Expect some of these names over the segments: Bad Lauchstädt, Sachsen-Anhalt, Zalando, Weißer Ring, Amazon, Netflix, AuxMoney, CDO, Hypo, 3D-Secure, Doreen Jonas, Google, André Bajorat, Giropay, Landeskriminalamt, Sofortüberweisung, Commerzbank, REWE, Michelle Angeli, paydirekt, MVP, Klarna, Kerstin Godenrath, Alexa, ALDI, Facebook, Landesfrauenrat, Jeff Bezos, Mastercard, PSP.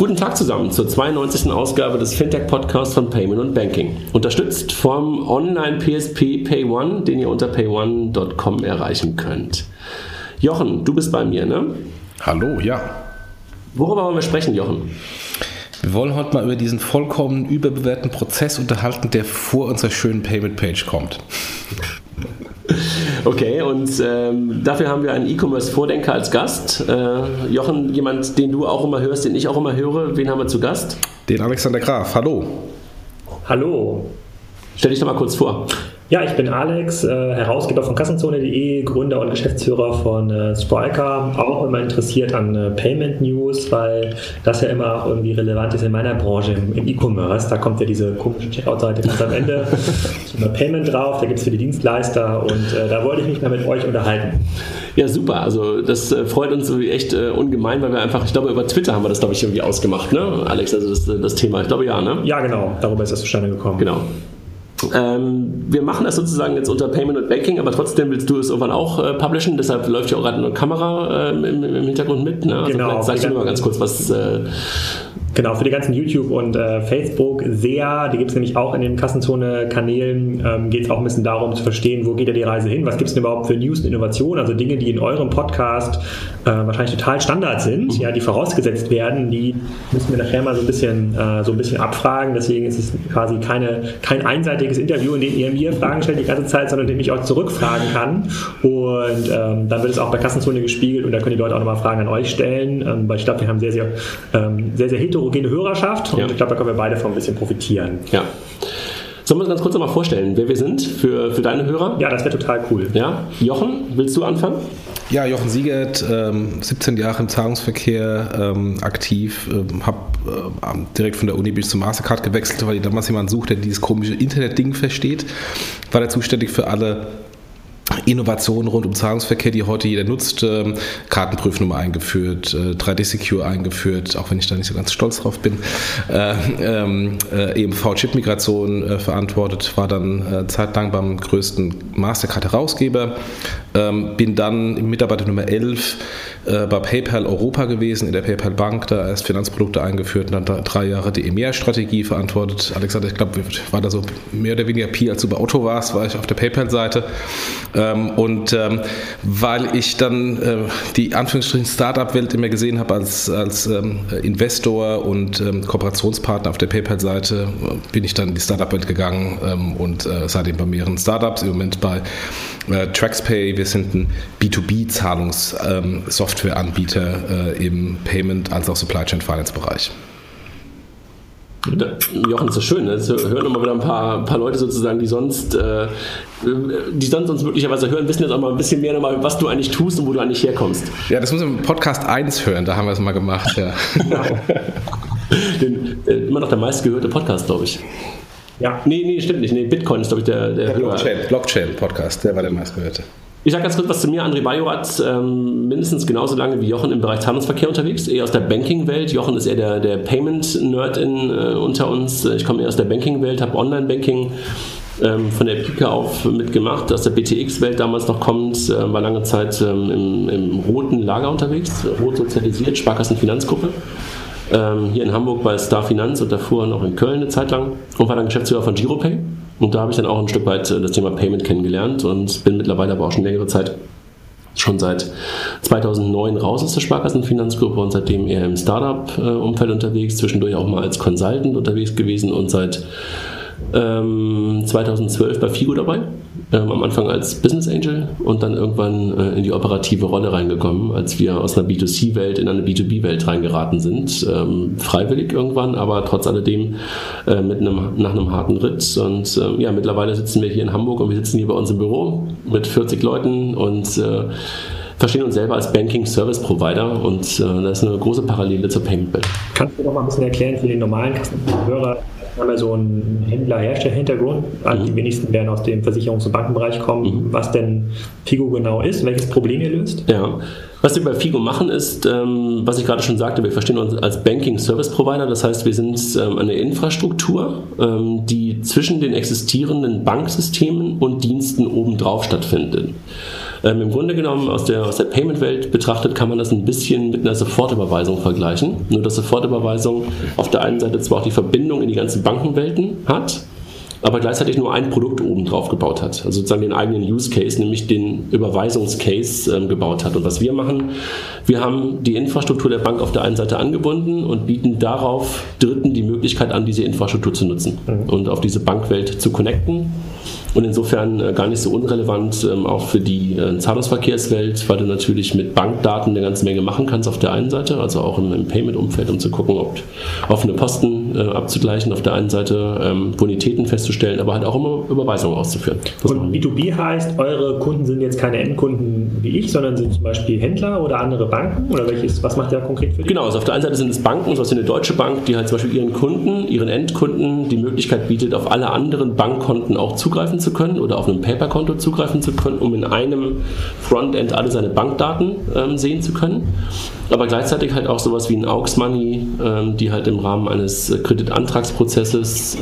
Guten Tag zusammen zur 92. Ausgabe des FinTech Podcasts von Payment & Banking. Unterstützt vom Online-PSP PayOne, den ihr unter payone.com erreichen könnt. Jochen, du bist bei mir, ne? Hallo, ja. Worüber wollen wir sprechen, Jochen? Wir wollen heute mal über diesen vollkommen überbewerteten Prozess unterhalten, der vor unserer schönen Payment-Page kommt. Okay, und dafür haben wir einen E-Commerce-Vordenker als Gast. Jochen, jemand, den du auch immer hörst, den ich auch immer höre. Wen haben wir zu Gast? Den Alexander Graf. Hallo. Hallo. Stell dich doch mal kurz vor. Ja, ich bin Alex, Herausgeber von Kassenzone.de, Gründer und Geschäftsführer von Striker, auch immer interessiert an Payment News, weil das ja immer auch irgendwie relevant ist in meiner Branche, im E-Commerce. Da kommt ja diese komische Checkout-Seite ganz am Ende, ist immer Payment drauf, da gibt es viele Dienstleister und da wollte ich mich mal mit euch unterhalten. Ja, super, also das freut uns echt ungemein, weil wir einfach, ich glaube, über Twitter haben wir das, glaube ich, irgendwie ausgemacht, ne, Alex, also das Thema, ich glaube ja, ne? Ja, genau, darüber ist das zustande gekommen. Genau. Wir machen das sozusagen jetzt unter Payment und Banking, aber trotzdem willst du es irgendwann auch publishen, deshalb läuft ja auch gerade eine Kamera im Hintergrund mit. Ne? Also genau, vielleicht sagst du mir mal ganz kurz was. Genau, für die ganzen YouTube- und Facebook-SEA, die gibt es nämlich auch in den Kassenzone-Kanälen, geht es auch ein bisschen darum zu verstehen, wo geht ja die Reise hin, was gibt es denn überhaupt für News und Innovationen, also Dinge, die in eurem Podcast wahrscheinlich total Standard sind, ja, die vorausgesetzt werden, die müssen wir nachher mal so ein bisschen abfragen, deswegen ist es quasi kein einseitiges Interview, in dem ihr mir Fragen stellt die ganze Zeit, sondern in dem ich euch zurückfragen kann und dann wird es auch bei Kassenzone gespiegelt und da können die Leute auch nochmal Fragen an euch stellen, weil ich glaube, wir haben sehr, sehr heterogene Hörerschaft und ja. Ich glaube, da können wir beide von ein bisschen profitieren. Ja. Sollen wir uns ganz kurz nochmal vorstellen, wer wir sind für deine Hörer? Ja, das wäre total cool. Ja. Jochen, willst du anfangen? Ja, Jochen Siegert, 17 Jahre im Zahlungsverkehr aktiv, habe direkt von der Uni bis zum Mastercard gewechselt, weil ich damals jemanden suchte, der dieses komische Internet-Ding versteht. War da zuständig für alle Innovationen rund um Zahlungsverkehr, die heute jeder nutzt, Kartenprüfnummer eingeführt, 3D-Secure eingeführt, auch wenn ich da nicht so ganz stolz drauf bin, EMV-Chip-Migration verantwortet, war dann zeitlang beim größten Mastercard-Herausgeber, bin dann Mitarbeiter Nummer 11 bei PayPal Europa gewesen, in der PayPal-Bank, da erst Finanzprodukte eingeführt und dann 3 Jahre die EMEA-Strategie verantwortet. Alexander, ich glaube, war da so mehr oder weniger Pi, als du bei Otto warst, war ich auf der PayPal-Seite. Und weil ich dann die Anführungsstrichen Startup-Welt immer gesehen habe als Investor und Kooperationspartner auf der PayPal-Seite, bin ich dann in die Startup-Welt gegangen und seitdem bei mehreren Startups, im Moment bei TraxPay. Wir sind ein B2B-Zahlungs-Software-Anbieter im Payment- als auch Supply-Chain-Finance-Bereich. Jochen, das ist schön, ne? Jetzt hören immer wieder ein paar Leute sozusagen, die sonst möglicherweise hören, wissen jetzt auch mal ein bisschen mehr nochmal, was du eigentlich tust und wo du eigentlich herkommst. Ja, das muss man im Podcast 1 hören, da haben wir es mal gemacht. Ja. Immer noch der meistgehörte Podcast, glaube ich. Ja. Nee, stimmt nicht. Nee, Bitcoin ist, glaube ich, der Blockchain-Podcast, der war der meistgehörte. Ich sage ganz kurz was zu mir. André Bajorat, mindestens genauso lange wie Jochen im Bereich Zahlungsverkehr unterwegs, eher aus der Banking-Welt. Jochen ist eher der Payment-Nerd unter uns. Ich komme eher aus der Banking-Welt, habe Online-Banking von der Pike auf mitgemacht, aus der BTX-Welt damals noch kommt, war lange Zeit im roten Lager unterwegs, rot sozialisiert, Sparkassen-Finanzgruppe. Hier in Hamburg bei Starfinanz und davor noch in Köln eine Zeit lang und war dann Geschäftsführer von Giropay. Und da habe ich dann auch ein Stück weit das Thema Payment kennengelernt und bin mittlerweile aber auch schon längere Zeit, schon seit 2009 raus aus der Sparkassenfinanzgruppe und seitdem eher im Startup-Umfeld unterwegs, zwischendurch auch mal als Consultant unterwegs gewesen und seit 2012 bei FIGO dabei, am Anfang als Business Angel und dann irgendwann in die operative Rolle reingekommen, als wir aus einer B2C-Welt in eine B2B-Welt reingeraten sind, freiwillig irgendwann, aber trotz alledem nach einem harten Ritt und ja, mittlerweile sitzen wir hier in Hamburg und wir sitzen hier bei uns im Büro mit 40 Leuten und verstehen uns selber als Banking-Service-Provider und das ist eine große Parallele zur Payment-Welt. Kannst du doch mal ein bisschen erklären für den normalen Kassenhörer, haben wir so einen Händler-Hersteller-Hintergrund, also die wenigsten werden aus dem Versicherungs- und Bankenbereich kommen, was denn FIGO genau ist, welches Problem ihr löst? Ja, was wir bei FIGO machen ist, was ich gerade schon sagte, wir verstehen uns als Banking-Service-Provider, das heißt, wir sind eine Infrastruktur, die zwischen den existierenden Banksystemen und Diensten obendrauf stattfindet. Im Grunde genommen aus der Payment-Welt betrachtet kann man das ein bisschen mit einer Sofortüberweisung vergleichen. Nur dass Sofortüberweisung auf der einen Seite zwar auch die Verbindung in die ganzen Bankenwelten hat, aber gleichzeitig nur ein Produkt oben drauf gebaut hat. Also sozusagen den eigenen Use Case, nämlich den Überweisungscase gebaut hat. Und was wir machen, wir haben die Infrastruktur der Bank auf der einen Seite angebunden und bieten darauf Dritten die Möglichkeit an, diese Infrastruktur zu nutzen und auf diese Bankwelt zu connecten. Und insofern gar nicht so unrelevant auch für die Zahlungsverkehrswelt, weil du natürlich mit Bankdaten eine ganze Menge machen kannst auf der einen Seite, also auch im Payment-Umfeld, um zu gucken, ob offene Posten abzugleichen, auf der einen Seite Bonitäten festzustellen, aber halt auch immer Überweisungen auszuführen. Das und B2B heißt, eure Kunden sind jetzt keine Endkunden wie ich, sondern sind zum Beispiel Händler oder andere Banken? Oder was macht der konkret für dich? Genau, also auf der einen Seite sind es Banken, so wie eine Deutsche Bank, die halt zum Beispiel ihren Endkunden die Möglichkeit bietet, auf alle anderen Bankkonten auch zugreifen zu können oder auf einem PayPal-Konto zugreifen zu können, um in einem Frontend alle seine Bankdaten sehen zu können. Aber gleichzeitig halt auch sowas wie ein AuxMoney, die halt im Rahmen eines Kreditantragsprozesses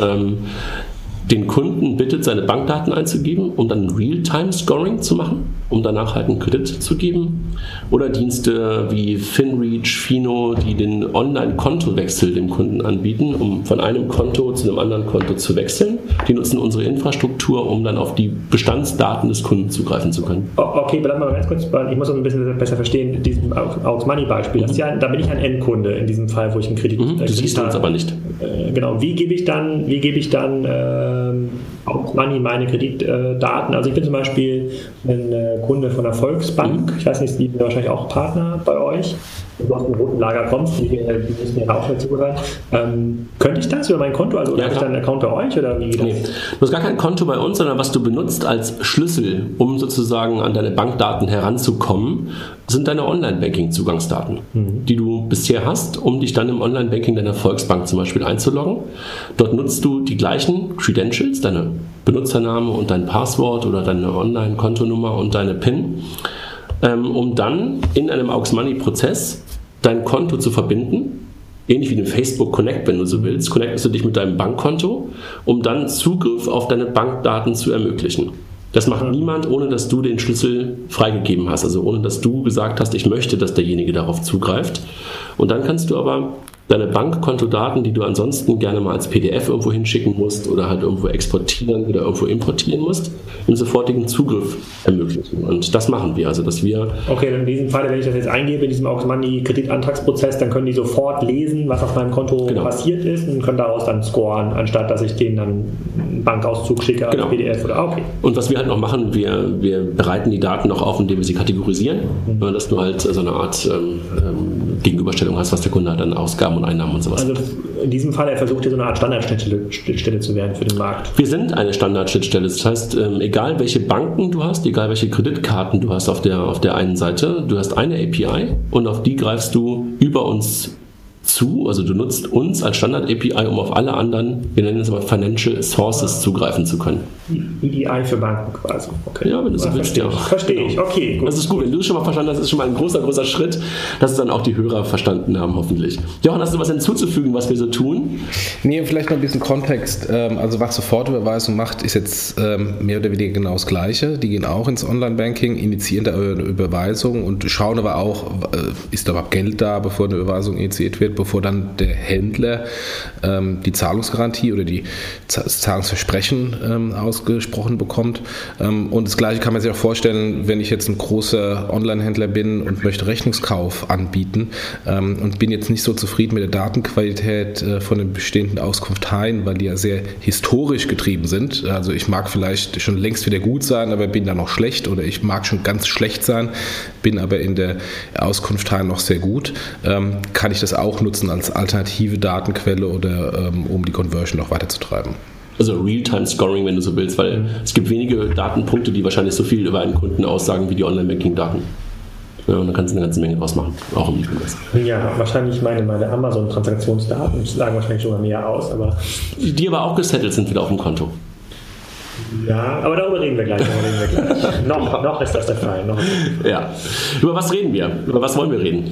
den Kunden bittet, seine Bankdaten einzugeben, um dann Real-Time-Scoring zu machen, um danach halt einen Kredit zu geben. Oder Dienste wie FinReach, Fino, die den Online-Kontowechsel dem Kunden anbieten, um von einem Konto zu einem anderen Konto zu wechseln. Die nutzen unsere Infrastruktur, um dann auf die Bestandsdaten des Kunden zugreifen zu können. Okay, bleib mal ganz kurz, ich muss das ein bisschen besser verstehen, diesem AuxMoney-Beispiel. Da bin ich ein Endkunde in diesem Fall, wo ich einen Kredit... Du siehst uns aber nicht. Genau, wie gebe ich dann AuxMoney meine Kreditdaten. Also ich bin zum Beispiel ein Kunde von der Volksbank. Ich weiß nicht, die sind wahrscheinlich auch Partner bei euch. Wenn du aus dem roten Lager kommst, die müssen ja auch dazugehören. Könnte ich das über mein Konto? Also habe ich dann einen Account bei euch? Oder wie? Nee. Du hast gar kein Konto bei uns, sondern was du benutzt als Schlüssel, um sozusagen an deine Bankdaten heranzukommen, sind deine Online-Banking-Zugangsdaten, die du bisher hast, um dich dann im Online-Banking deiner Volksbank zum Beispiel einzuloggen. Dort nutzt du die gleichen Credentials, deine Benutzername und dein Passwort oder deine Online-Kontonummer und deine PIN, um dann in einem AuxMoney-Prozess dein Konto zu verbinden, ähnlich wie dem Facebook Connect, wenn du so willst, connectest du dich mit deinem Bankkonto, um dann Zugriff auf deine Bankdaten zu ermöglichen. Das macht niemand, ohne dass du den Schlüssel freigegeben hast, also ohne dass du gesagt hast, ich möchte, dass derjenige darauf zugreift. Und dann kannst du aber deine Bankkontodaten, die du ansonsten gerne mal als PDF irgendwo hinschicken musst oder halt irgendwo exportieren oder irgendwo importieren musst, im sofortigen Zugriff ermöglichen. Und das machen wir. Also, dass wir... Okay, in diesem Fall, wenn ich das jetzt eingebe, in diesem AuxMoney-Kreditantragsprozess, dann können die sofort lesen, was auf meinem Konto passiert ist und können daraus dann scoren, anstatt dass ich denen dann einen Bankauszug schicke als PDF oder okay. Und was wir halt noch machen, wir bereiten die Daten noch auf, indem wir sie kategorisieren, dass du halt so eine Art Gegenüberstellung hast, was der Kunde halt an Ausgaben und Einnahmen und sowas. Also in diesem Fall, er versucht hier so eine Art Standardschnittstelle zu werden für den Markt. Wir sind eine Standardschnittstelle. Das heißt, egal welche Banken du hast, egal welche Kreditkarten du hast auf der einen Seite, du hast eine API und auf die greifst du über uns zu. Also du nutzt uns als Standard-API, um auf alle anderen, wir nennen es aber Financial Sources, zugreifen zu können. EDI für Banken quasi. Okay. Ja, wenn du so willst, ja. Verstehe ich, okay. Gut. Das ist gut, wenn du es schon mal verstanden hast, ist schon mal ein großer, großer Schritt, dass es dann auch die Hörer verstanden haben, hoffentlich. Jochen, hast du was hinzuzufügen, was wir so tun? Nee, vielleicht noch ein bisschen Kontext. Also was Sofortüberweisung macht, ist jetzt mehr oder weniger genau das Gleiche. Die gehen auch ins Online-Banking, initiieren da eine Überweisung und schauen aber auch, ist da überhaupt Geld da, bevor eine Überweisung initiiert wird, bevor dann der Händler die Zahlungsgarantie oder das Zahlungsversprechen ausgesprochen bekommt. Und das Gleiche kann man sich auch vorstellen, wenn ich jetzt ein großer Online-Händler bin und möchte Rechnungskauf anbieten und bin jetzt nicht so zufrieden mit der Datenqualität von den bestehenden Auskunfteien, weil die ja sehr historisch getrieben sind. Also ich mag vielleicht schon längst wieder gut sein, aber bin da noch schlecht, oder ich mag schon ganz schlecht sein, bin aber in der Auskunftei noch sehr gut. Kann ich das auch nutzen als alternative Datenquelle oder um die Conversion noch weiterzutreiben? Also Real-Time-Scoring, wenn du so willst, weil es gibt wenige Datenpunkte, die wahrscheinlich so viel über einen Kunden aussagen wie die Online-Banking-Daten. Ja, und dann kannst du eine ganze Menge draus machen, auch im E-Commerce. Ja, wahrscheinlich meine Amazon-Transaktionsdaten sagen wahrscheinlich sogar mehr aus, aber... Die aber auch gesettelt sind wieder auf dem Konto. Ja, aber darüber reden wir gleich. Noch ist das der Fall. Ja. Über was reden wir? Über was wollen wir reden?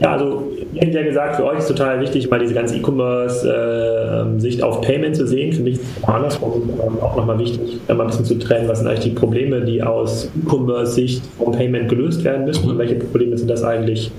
Ja, also ich hätte ja gesagt, für euch ist total wichtig, mal diese ganze E-Commerce-Sicht auf Payment zu sehen. Für mich ist es andersrum auch nochmal wichtig, mal ein bisschen zu trennen, was sind eigentlich die Probleme, die aus E-Commerce-Sicht vom Payment gelöst werden müssen und welche Probleme sind das eigentlich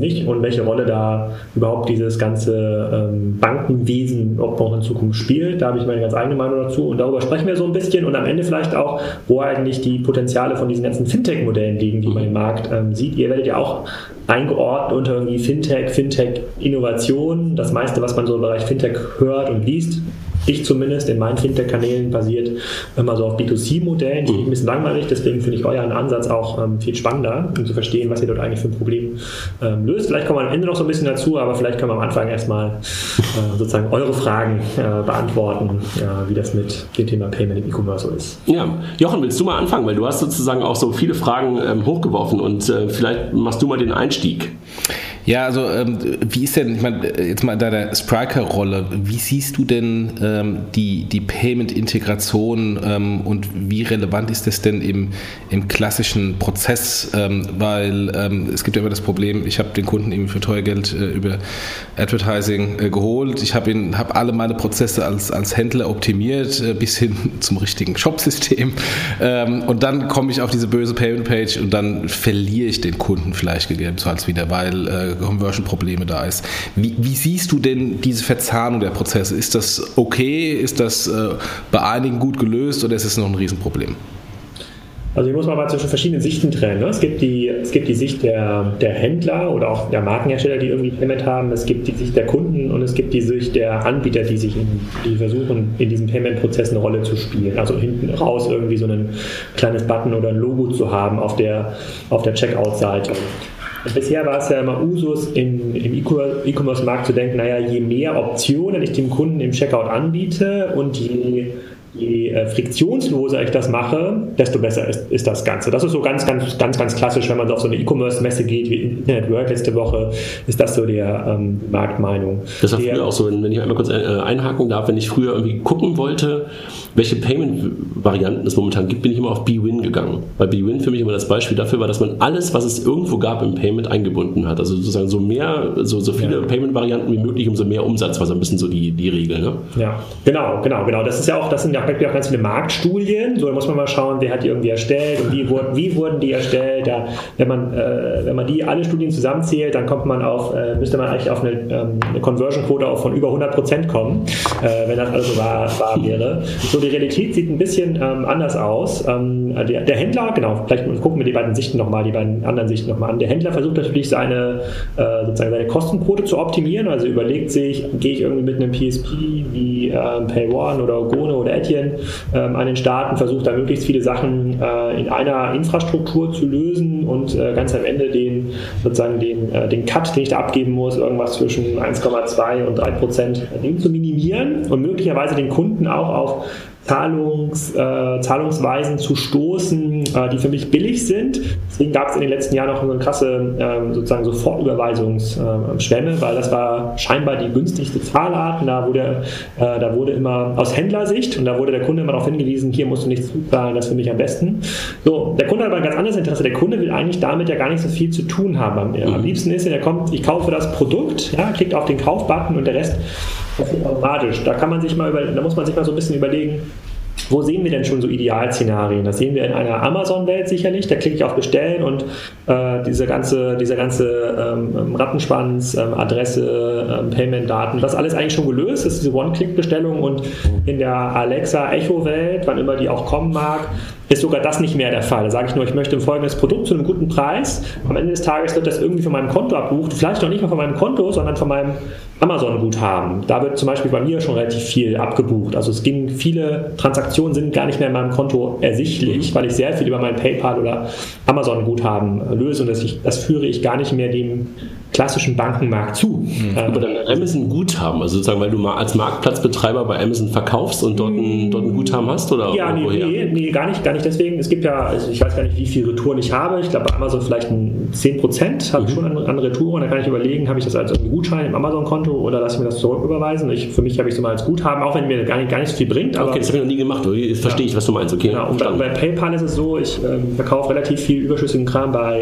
nicht und welche Rolle da überhaupt dieses ganze Bankenwesen ob auch in Zukunft spielt. Da habe ich meine ganz eigene Meinung dazu und darüber sprechen wir so ein bisschen und am Ende vielleicht auch, wo eigentlich die Potenziale von diesen ganzen Fintech-Modellen liegen, die man im Markt sieht. Ihr werdet ja auch eingeordnet unter irgendwie Fintech-Innovation. Das meiste, was man so im Bereich Fintech hört und liest, ich zumindest in meinen Fintech-Kanälen basiert immer so auf B2C-Modellen, die ein bisschen langweilig, deswegen finde ich euren Ansatz auch viel spannender, um zu verstehen, was ihr dort eigentlich für ein Problem löst. Vielleicht kommen wir am Ende noch so ein bisschen dazu, aber vielleicht können wir am Anfang erstmal sozusagen eure Fragen beantworten, wie das mit dem Thema Payment im E-Commerce so ist. Ja, Jochen, willst du mal anfangen, weil du hast sozusagen auch so viele Fragen hochgeworfen und vielleicht machst du mal den Einstieg. Ja, also wie ist denn, ich meine, jetzt mal in deiner Striker-Rolle, wie siehst du denn die Payment-Integration und wie relevant ist das denn im klassischen Prozess? Weil es gibt ja immer das Problem, ich habe den Kunden eben für teuer Geld über Advertising geholt, ich habe alle meine Prozesse als Händler optimiert bis hin zum richtigen Shop-System und dann komme ich auf diese böse Payment-Page und dann verliere ich den Kunden vielleicht gegebenenfalls wieder, weil Conversion-Probleme da ist. Wie siehst du denn diese Verzahnung der Prozesse? Ist das okay? Ist das bei einigen gut gelöst oder ist es noch ein Riesenproblem? Also hier muss man mal zwischen verschiedenen Sichten trennen. Ne? Es gibt die Sicht der Händler oder auch der Markenhersteller, die irgendwie Payment haben. Es gibt die Sicht der Kunden und es gibt die Sicht der Anbieter, die versuchen, in diesem Payment-Prozess eine Rolle zu spielen. Also hinten raus irgendwie so ein kleines Button oder ein Logo zu haben auf der Checkout-Seite. Bisher war es ja immer Usus, im E-Commerce-Markt zu denken, naja, je mehr Optionen ich dem Kunden im Checkout anbiete und je friktionsloser ich das mache, desto besser ist das Ganze. Das ist so ganz klassisch, wenn man so auf so eine E-Commerce-Messe geht, wie Internet World letzte Woche, ist das so der Marktmeinung. Das war früher auch so, wenn ich einmal kurz einhaken darf, wenn ich früher irgendwie gucken wollte, welche Payment-Varianten es momentan gibt, bin ich immer auf Bwin gegangen. Weil Bwin für mich immer das Beispiel dafür war, dass man alles, was es irgendwo gab, im Payment eingebunden hat. Also sozusagen so viele Payment-Varianten wie möglich, umso mehr Umsatz war so ein bisschen so die Regel. Ne? Ja, genau. Da gibt es auch ganz viele Marktstudien, so da muss man mal schauen, wer hat die irgendwie erstellt und wie wurden die erstellt. Da, wenn man die alle Studien zusammenzählt, dann kommt man müsste man eigentlich auf eine Conversion-Quote von über 100% kommen, wenn das also wahr wäre. So, die Realität sieht ein bisschen anders aus. Der Händler, genau, vielleicht gucken wir die beiden anderen Sichten nochmal an. Der Händler versucht natürlich seine Kostenquote zu optimieren, also überlegt sich, gehe ich irgendwie mit einem PSP wie PayOne oder Ogone oder an den Staaten, versucht da möglichst viele Sachen in einer Infrastruktur zu lösen und ganz am Ende den Cut, den ich da abgeben muss, irgendwas zwischen 1,2 und 3% zu minimieren und möglicherweise den Kunden auch auf Zahlungsweisen zu stoßen, die für mich billig sind. Deswegen gab es in den letzten Jahren auch so eine krasse sozusagen Sofortüberweisungsschwemme, weil das war scheinbar die günstigste Zahlart. Und da wurde immer aus Händlersicht und da wurde der Kunde immer darauf hingewiesen, hier musst du nichts zuzahlen, das ist für mich am besten. So, der Kunde hat aber ein ganz anderes Interesse. Der Kunde will eigentlich damit ja gar nicht so viel zu tun haben. Am liebsten ist er kommt, ich kaufe das Produkt, ja, klickt auf den Kaufbutton und der Rest passiert automatisch. Da muss man sich mal so ein bisschen überlegen, wo sehen wir denn schon so Idealszenarien? Das sehen wir in einer Amazon-Welt sicherlich. Da klicke ich auf Bestellen und dieser ganze Rattenschwanz, Adresse, Payment-Daten, das alles eigentlich schon gelöst. Das ist diese One-Click-Bestellung und in der Alexa-Echo-Welt, wann immer die auch kommen mag, ist sogar das nicht mehr der Fall. Da sage ich nur, ich möchte ein folgendes Produkt zu einem guten Preis. Am Ende des Tages wird das irgendwie von meinem Konto abgebucht. Vielleicht noch nicht mal von meinem Konto, sondern von meinem Amazon-Guthaben. Da wird zum Beispiel bei mir schon relativ viel abgebucht. Also viele Transaktionen sind gar nicht mehr in meinem Konto ersichtlich, weil ich sehr viel über mein PayPal oder Amazon-Guthaben löse. Und das führe ich gar nicht mehr dem klassischen Bankenmarkt zu. Aber dann Amazon Guthaben, also sozusagen, weil du mal als Marktplatzbetreiber bei Amazon verkaufst und dort ein Guthaben hast? Oder ja, nee, gar nicht deswegen. Es gibt ja, also ich weiß gar nicht, wie viele Retouren ich habe. Ich glaube, bei Amazon vielleicht 10% habe ich schon an Retouren. Da kann ich überlegen, habe ich das als Gutschein im Amazon-Konto oder lasse ich mir das zurücküberweisen. Für mich habe ich es immer als Guthaben, auch wenn mir gar nicht so viel bringt. Aber okay, das habe ich noch nie gemacht. Jetzt verstehe ich, was du meinst. Okay. Genau, und bei PayPal ist es so, ich verkaufe relativ viel überschüssigen Kram bei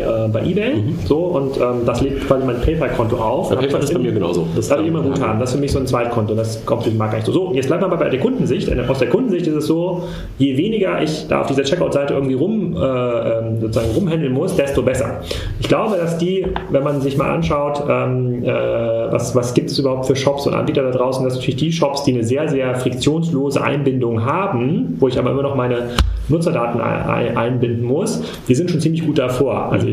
eBay. So, und das legt quasi mein PayPal-Konto auf. Ja, PayPal ist bei mir genauso. Das habe ich immer gut haben. Das ist für mich so ein Zweitkonto. Das kommt für den Markt gar nicht so. So, jetzt bleiben wir mal bei der Kundensicht. Aus der Kundensicht ist es so, je weniger ich da auf dieser Checkout-Seite irgendwie rumhändeln muss, desto besser. Ich glaube, dass die, wenn man sich mal anschaut, was gibt es überhaupt für Shops und Anbieter da draußen, dass natürlich die Shops, die eine sehr, sehr friktionslose Einbindung haben, wo ich aber immer noch meine Nutzerdaten einbinden muss, die sind schon ziemlich gut davor. Also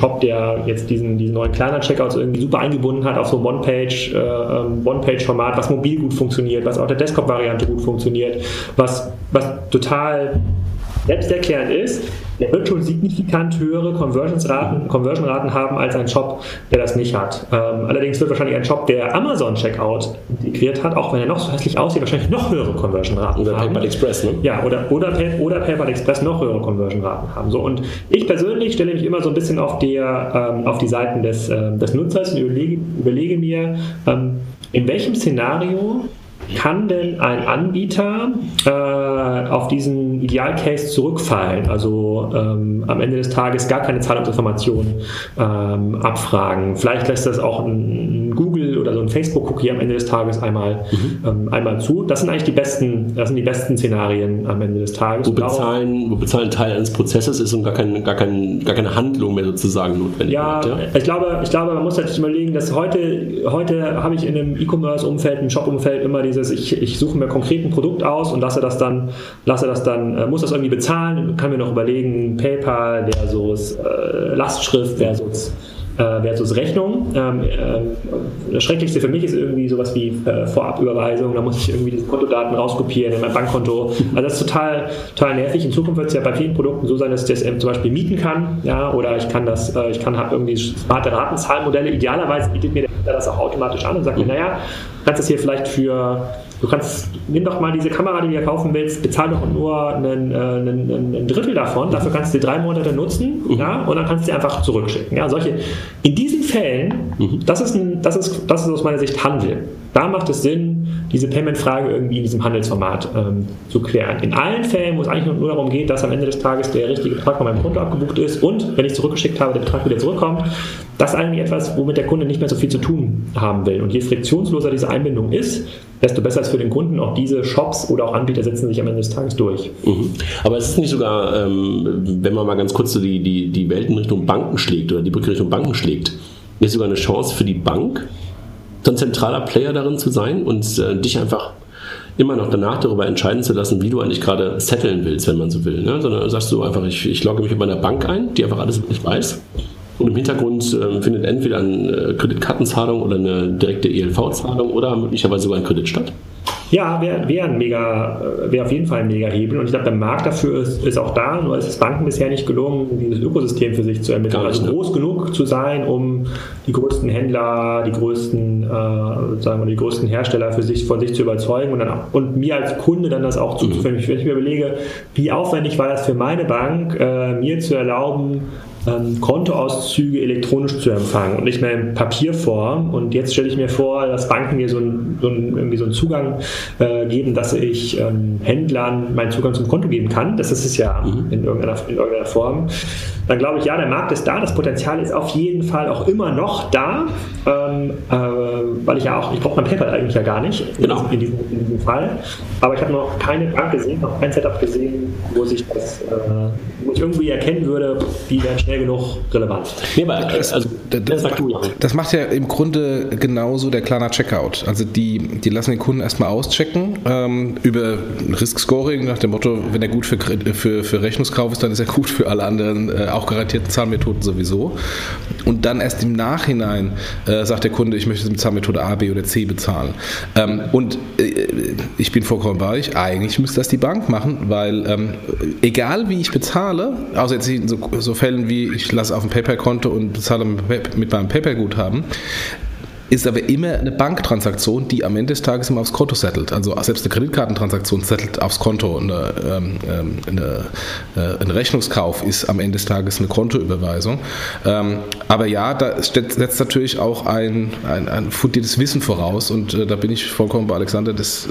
Shop, der jetzt diesen neuen Klarna-Checkouts irgendwie super eingebunden hat auf so One-Page-Format, was mobil gut funktioniert, was auch der Desktop-Variante gut funktioniert, was total selbsterklärend ist, der wird schon signifikant höhere Conversion-Raten haben als ein Shop, der das nicht hat. Allerdings wird wahrscheinlich ein Shop, der Amazon-Checkout integriert hat, auch wenn er noch so hässlich aussieht, wahrscheinlich noch höhere Conversion-Raten haben. Oder PayPal Express, ne? Ja, oder PayPal Express noch höhere Conversion-Raten haben. So, und ich persönlich stelle mich immer so ein bisschen auf die Seiten des Nutzers und überlege mir, in welchem Szenario kann denn ein Anbieter auf diesen Idealcase zurückfallen, also am Ende des Tages gar keine Zahlungsinformationen abfragen? Vielleicht lässt das auch ein Google oder so ein Facebook-Cookie am Ende des Tages einmal zu. Das sind die besten Szenarien am Ende des Tages. Wo bezahlen Teil eines Prozesses ist und gar keine Handlung mehr sozusagen notwendig wird. Ja? Ich glaube, man muss natürlich überlegen, dass heute habe ich in einem E-Commerce-Umfeld, im Shop-Umfeld immer dieses, ich suche mir konkret ein Produkt aus und muss das irgendwie bezahlen, kann mir noch überlegen, PayPal versus Lastschrift versus Rechnung. Das Schrecklichste für mich ist irgendwie sowas wie Vorabüberweisung, da muss ich irgendwie die Kontodaten rauskopieren in mein Bankkonto. Also das ist total, total nervig. In Zukunft wird es ja bei vielen Produkten so sein, dass ich das zum Beispiel mieten kann, ja, oder ich kann irgendwie smarte Ratenzahlmodelle. Idealerweise bietet mir der das auch automatisch an und sagt mir, naja, nimm doch mal diese Kamera, die du dir kaufen willst, bezahl doch nur ein Drittel davon, dafür kannst du die 3 Monate nutzen, ja, und dann kannst du die einfach zurückschicken. Ja, in diesen Fällen, das ist aus meiner Sicht Handel. Da macht es Sinn, diese Payment-Frage irgendwie in diesem Handelsformat zu klären. In allen Fällen, wo es eigentlich nur darum geht, dass am Ende des Tages der richtige Betrag von meinem Konto abgebucht ist und, wenn ich zurückgeschickt habe, der Betrag wieder zurückkommt, das ist eigentlich etwas, womit der Kunde nicht mehr so viel zu tun haben will. Und je friktionsloser diese Einbindung ist, desto besser ist für den Kunden. Auch diese Shops oder auch Anbieter setzen sich am Ende des Tages durch. Mhm. Aber es ist nicht sogar, wenn man mal ganz kurz so die Welt in Richtung Banken schlägt oder die Brücke Richtung Banken schlägt, ist sogar eine Chance für die Bank, so ein zentraler Player darin zu sein und dich einfach immer noch danach darüber entscheiden zu lassen, wie du eigentlich gerade setteln willst, wenn man so will. Ne? Sondern sagst du einfach, ich logge mich mit meiner Bank ein, die einfach alles über mich weiß. Und im Hintergrund findet entweder eine Kreditkartenzahlung oder eine direkte ELV-Zahlung oder möglicherweise sogar ein Kredit statt. Ja, wäre auf jeden Fall ein mega Hebel. Und ich glaube, der Markt dafür ist auch da, nur ist es Banken bisher nicht gelungen, dieses Ökosystem für sich zu ermitteln. Also groß genug zu sein, um die größten Händler, die größten Hersteller von sich zu überzeugen und mir als Kunde dann das auch zuzuführen. Wenn ich mir überlege, wie aufwendig war das für meine Bank, mir zu erlauben, Kontoauszüge elektronisch zu empfangen und nicht mehr in Papierform. Und jetzt stelle ich mir vor, dass Banken mir so einen Zugang geben, dass ich Händlern meinen Zugang zum Konto geben kann. Das ist es ja in irgendeiner Form. Dann glaube ich, ja, der Markt ist da. Das Potenzial ist auf jeden Fall auch immer noch da, weil ich brauche mein PayPal eigentlich ja gar nicht in diesem Fall. Aber ich habe noch keine Bank gesehen, noch kein Setup gesehen, wo ich irgendwie erkennen würde, die werden schnell genug relevant. Nee, aber das macht ja im Grunde genauso der Klarna Checkout. Also die lassen den Kunden erstmal auschecken über Risk-Scoring nach dem Motto, wenn er gut für Rechnungskauf ist, dann ist er gut für alle anderen, auch garantierten Zahlmethoden sowieso. Und dann erst im Nachhinein sagt der Kunde, ich möchte es mit Zahlmethode A, B oder C bezahlen. Ich bin vollkommen bei euch, eigentlich müsste das die Bank machen, weil egal wie ich bezahle, außer jetzt so Fällen wie ich lasse auf ein PayPal-Konto und bezahle mit meinem PayPal-Guthaben, ist aber immer eine Banktransaktion, die am Ende des Tages immer aufs Konto settelt. Also selbst eine Kreditkartentransaktion settelt aufs Konto. Ein Rechnungskauf ist am Ende des Tages eine Kontoüberweisung. Aber ja, da setzt natürlich auch ein fundiertes Wissen voraus und da bin ich vollkommen bei Alexander, das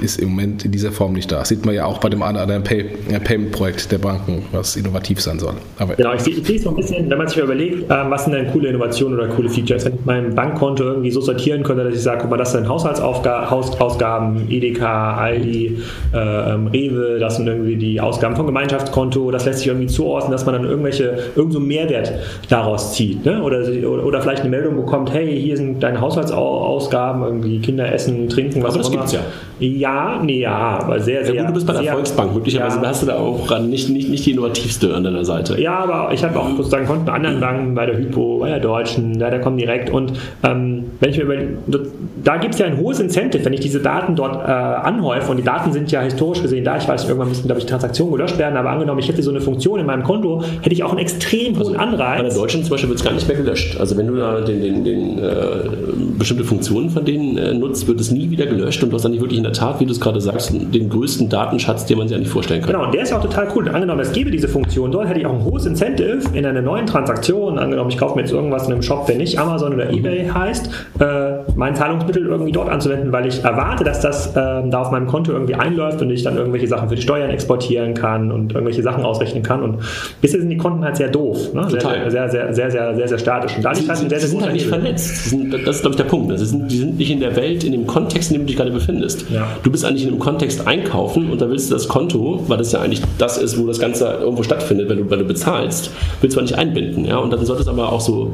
ist im Moment in dieser Form nicht da. Das sieht man ja auch bei dem anderen Payment-Projekt der Banken, was innovativ sein soll. Aber genau, ich sehe es so ein bisschen, wenn man sich mal überlegt, was sind denn coole Innovationen oder coole Features, wenn ich mein Bankkonto irgendwie so sortieren könnte, dass ich sage, guck mal, das sind Haushaltsausgaben, EDK, Aldi, REWE, das sind irgendwie die Ausgaben vom Gemeinschaftskonto, das lässt sich irgendwie zuordnen, dass man dann irgendeinen Mehrwert daraus zieht, ne? Oder vielleicht eine Meldung bekommt, hey, hier sind deine Haushaltsausgaben, irgendwie Kinder essen, trinken, was auch immer. Das gibt's ja. Ja, aber sehr, sehr... Ja gut, du bist bei der Volksbank, möglicherweise hast du da auch nicht die innovativste an deiner Seite. Ja, aber ich habe auch sozusagen Konten bei anderen Banken, bei der Hypo, bei der Deutschen, bei der Comdirect und wenn ich mir überlege, da gibt es ja ein hohes Incentive, wenn ich diese Daten dort anhäufe und die Daten sind ja historisch gesehen da, ich weiß, irgendwann müssen, glaube ich, Transaktionen gelöscht werden, aber angenommen, ich hätte so eine Funktion in meinem Konto, hätte ich auch einen extrem hohen Anreiz. Bei der Deutschen zum Beispiel wird es gar nicht mehr gelöscht. Also wenn du da bestimmte Funktionen von denen nutzt, wird es nie wieder gelöscht und du hast dann nicht wirklich in der Tat, wie du es gerade sagst, den größten Datenschatz, den man sich eigentlich vorstellen kann. Genau, und der ist ja auch total cool. Angenommen, es gäbe diese Funktion dort, hätte ich auch ein hohes Incentive in einer neuen Transaktion. Angenommen, ich kaufe mir jetzt irgendwas in einem Shop, der nicht Amazon oder eBay heißt, mein Zahlungsmittel irgendwie dort anzuwenden, weil ich erwarte, dass das da auf meinem Konto irgendwie einläuft und ich dann irgendwelche Sachen für die Steuern exportieren kann und irgendwelche Sachen ausrechnen kann. Und bisher sind die Konten halt sehr doof. Ne? Total. Sehr statisch. Und dadurch halt sehr, sehr sind halt nicht vernetzt. Das ist, glaube ich, der Punkt. Die sind nicht in der Welt, in dem Kontext, in dem du dich gerade befindest. Ja. Du bist eigentlich in einem Kontext einkaufen und da willst du das Konto, weil das ja eigentlich das ist, wo das Ganze irgendwo stattfindet, wenn du bezahlst, willst du nicht einbinden. Ja? Und dann sollte es aber auch so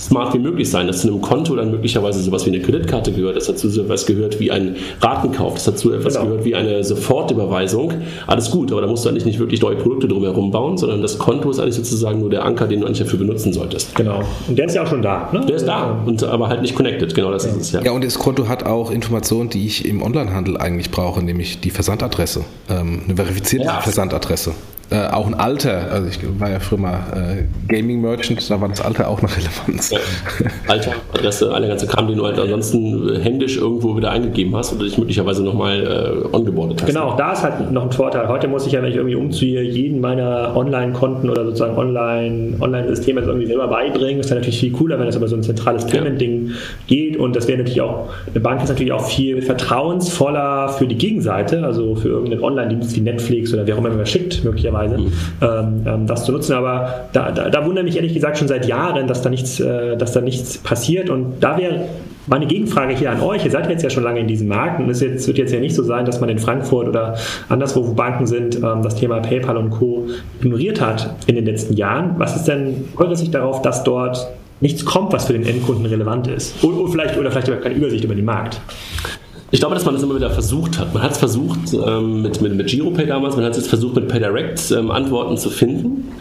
smart wie möglich sein, dass zu einem Konto dann möglicherweise sowas wie eine Kreditkarte gehört, dass dazu sowas gehört wie ein Ratenkauf, dass dazu etwas gehört wie eine Sofortüberweisung. Alles gut, aber da musst du eigentlich nicht wirklich neue Produkte drumherum bauen, sondern das Konto ist eigentlich sozusagen nur der Anker, den du eigentlich dafür benutzen solltest. Genau. Und der ist ja auch schon da, ne? Der ist da, und aber halt nicht connected, genau das ist es ja. Ja, und das Konto hat auch Informationen, die ich im Onlinehandel eigentlich brauche, nämlich die Versandadresse, eine verifizierte Versandadresse. Auch ein Alter, also ich war ja früher mal Gaming-Merchant, da war das Alter auch eine Relevanz. Ja. Alter, Adresse, alle ganze Kram, den du halt ansonsten händisch irgendwo wieder eingegeben hast oder dich möglicherweise nochmal ongeboardet hast. Genau, da ist halt noch ein Vorteil. Heute muss ich ja, wenn ich irgendwie umziehe, jeden meiner Online-Konten oder sozusagen Online-Systeme irgendwie selber beibringen. Ist dann natürlich viel cooler, wenn das über so ein zentrales Payment-Ding geht und das wäre natürlich auch, eine Bank ist natürlich auch viel vertrauensvoller für die Gegenseite, also für irgendeinen Online-Dienst wie Netflix oder wer auch immer man schickt, möglicherweise das zu nutzen, aber da wundere mich ehrlich gesagt schon seit Jahren, dass da nichts passiert und da wäre meine Gegenfrage hier an euch, ihr seid jetzt ja schon lange in diesem Markt und es wird jetzt ja nicht so sein, dass man in Frankfurt oder anderswo, wo Banken sind, das Thema PayPal und Co. ignoriert hat in den letzten Jahren. Was ist denn eure Sicht darauf, dass dort nichts kommt, was für den Endkunden relevant ist? Oder vielleicht aber keine Übersicht über den Markt? Ich glaube, dass man das immer wieder versucht hat. Man hat es versucht mit Giropay damals, man hat es versucht mit paydirekt Antworten zu finden,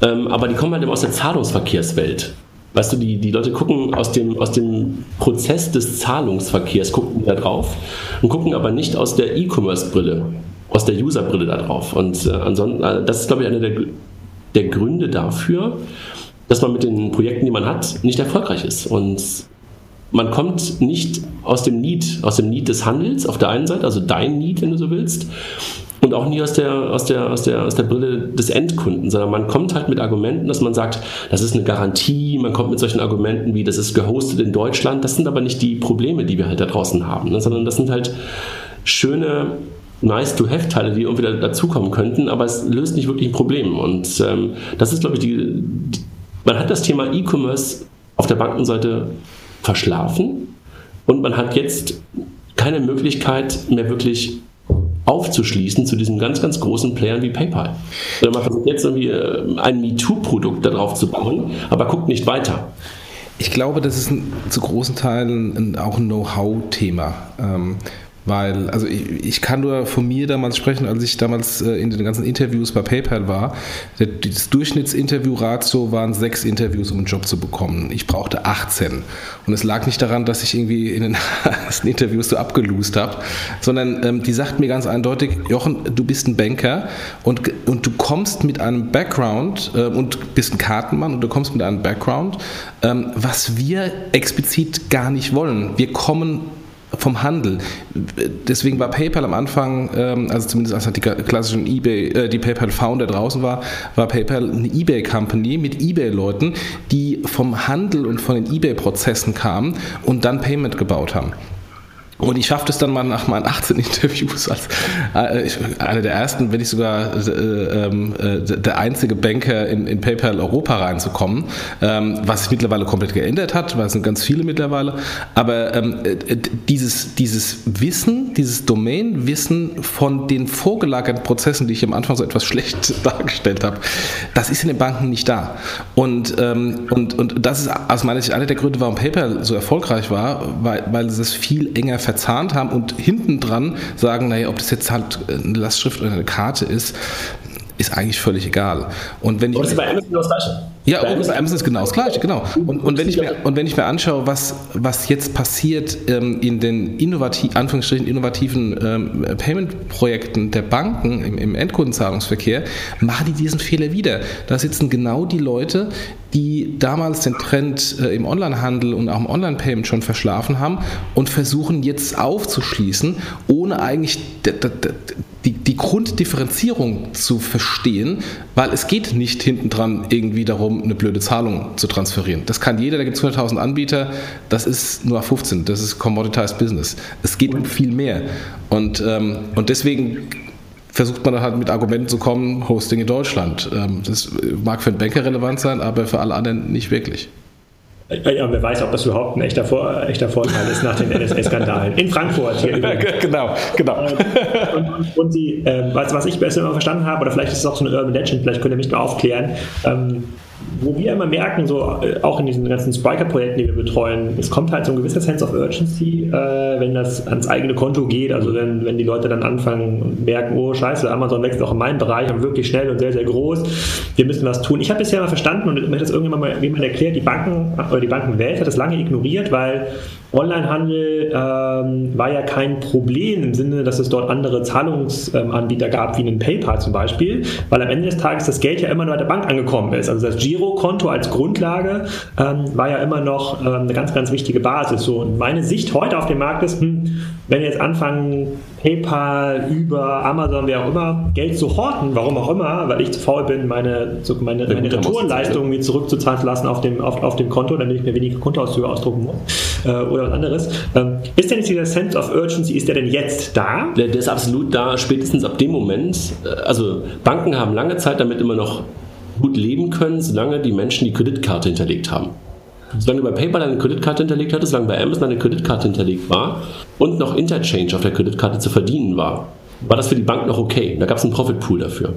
aber die kommen halt immer aus der Zahlungsverkehrswelt. Weißt du, die Leute gucken aus dem Prozess des Zahlungsverkehrs, gucken da drauf und gucken aber nicht aus der E-Commerce-Brille, aus der User-Brille da drauf. Und ansonsten, das ist, glaube ich, einer der Gründe dafür, dass man mit den Projekten, die man hat, nicht erfolgreich ist. Und man kommt nicht aus dem Need des Handels auf der einen Seite, also dein Need, wenn du so willst, und auch nie aus der Brille des Endkunden, sondern man kommt halt mit Argumenten, dass man sagt, das ist eine Garantie, man kommt mit solchen Argumenten wie, das ist gehostet in Deutschland, das sind aber nicht die Probleme, die wir halt da draußen haben, ne? Sondern das sind halt schöne Nice-to-have-Teile, die irgendwie dazukommen könnten, aber es löst nicht wirklich ein Problem und das ist, glaube ich, man hat das Thema E-Commerce auf der Bankenseite verschlafen und man hat jetzt keine Möglichkeit mehr wirklich aufzuschließen zu diesen ganz, ganz großen Playern wie PayPal. Oder man versucht jetzt irgendwie ein MeToo-Produkt darauf zu bauen, aber guckt nicht weiter. Ich glaube, das ist zu großen Teilen auch ein Know-how-Thema. Weil, also ich kann nur von mir damals sprechen, als ich damals in den ganzen Interviews bei PayPal war, das Durchschnittsinterview-Ratio waren 6 Interviews, um einen Job zu bekommen. Ich brauchte 18. Und es lag nicht daran, dass ich irgendwie in den ersten Interviews so abgelust habe, sondern die sagten mir ganz eindeutig, Jochen, du bist ein Banker und du kommst mit einem Background und bist ein Kartenmann und du kommst mit einem Background, was wir explizit gar nicht wollen. Wir kommen vom Handel. Deswegen war PayPal am Anfang, also zumindest als die klassischen eBay, die PayPal-Founder draußen war, war PayPal eine eBay-Company mit eBay-Leuten, die vom Handel und von den eBay-Prozessen kamen und dann Payment gebaut haben. Und ich schaffte es dann mal nach meinen 18 Interviews als einer der ersten, wenn nicht sogar der einzige Banker in PayPal Europa reinzukommen, was sich mittlerweile komplett geändert hat, weil es sind ganz viele mittlerweile. Aber dieses Wissen, dieses Domain-Wissen von den vorgelagerten Prozessen, die ich am Anfang so etwas schlecht dargestellt habe, das ist in den Banken nicht da. Und das ist aus meiner Sicht einer der Gründe, warum PayPal so erfolgreich war, weil sie es viel enger verzahnt haben und hinten dran sagen, naja, ob das jetzt halt eine Lastschrift oder eine Karte ist eigentlich völlig egal. Und wenn ich bei Amazon das Gleiche. Ja, bei Amazon ist genau das Gleiche, genau. Und wenn ich mir anschaue, was jetzt passiert in den innovativen Payment-Projekten der Banken im Endkundenzahlungsverkehr, machen die diesen Fehler wieder. Da sitzen genau die Leute, die damals den Trend im Onlinehandel und auch im Online-Payment schon verschlafen haben und versuchen jetzt aufzuschließen, ohne eigentlich die Grunddifferenzierung zu verstehen, weil es geht nicht hintendran irgendwie darum, eine blöde Zahlung zu transferieren. Das kann jeder, da gibt es 100.000 Anbieter, das ist nur A15, das ist Commoditized Business. Es geht um viel mehr. Und deswegen versucht man dann halt mit Argumenten zu kommen, Hosting in Deutschland. Das mag für einen Banker relevant sein, aber für alle anderen nicht wirklich. Ja, wer weiß, ob das überhaupt ein echter Vorteil ist nach den NSA-Skandalen. In Frankfurt hier übrigens. Genau. Und was ich besser immer verstanden habe, oder vielleicht ist es auch so eine Urban Legend, vielleicht könnt ihr mich mal aufklären, wo wir immer merken, so auch in diesen ganzen Striker-Projekten, die wir betreuen, es kommt halt so ein gewisser Sense of Urgency, wenn das ans eigene Konto geht, also wenn die Leute dann anfangen und merken, oh scheiße, Amazon wächst auch in meinem Bereich und wirklich schnell und sehr, sehr groß, wir müssen was tun. Ich habe bisher mal verstanden und mir hat das irgendjemand mal jemand erklärt, die Bankenwelt hat das lange ignoriert, weil Onlinehandel war ja kein Problem im Sinne, dass es dort andere Zahlungsanbieter gab, wie einen PayPal zum Beispiel, weil am Ende des Tages das Geld ja immer nur bei der Bank angekommen ist. Also das Girokonto als Grundlage war ja immer noch eine ganz, ganz wichtige Basis. So, und meine Sicht heute auf dem Markt ist, wenn wir jetzt anfangen, PayPal über Amazon, wer auch immer, Geld zu horten, warum auch immer, weil ich zu faul bin, meine Retourenleistungen mir zurückzuzahlen zu lassen auf dem Konto, damit ich mir weniger Kontoauszüge ausdrucken muss oder was anderes. Ist denn jetzt dieser Sense of Urgency, ist der denn jetzt da? Der ist absolut da, spätestens ab dem Moment. Also Banken haben lange Zeit damit immer noch gut leben können, solange die Menschen die Kreditkarte hinterlegt haben. Solange du bei PayPal eine Kreditkarte hinterlegt hattest, solange bei Amazon eine Kreditkarte hinterlegt war und noch Interchange auf der Kreditkarte zu verdienen war das für die Bank noch okay. Da gab es einen Profitpool dafür.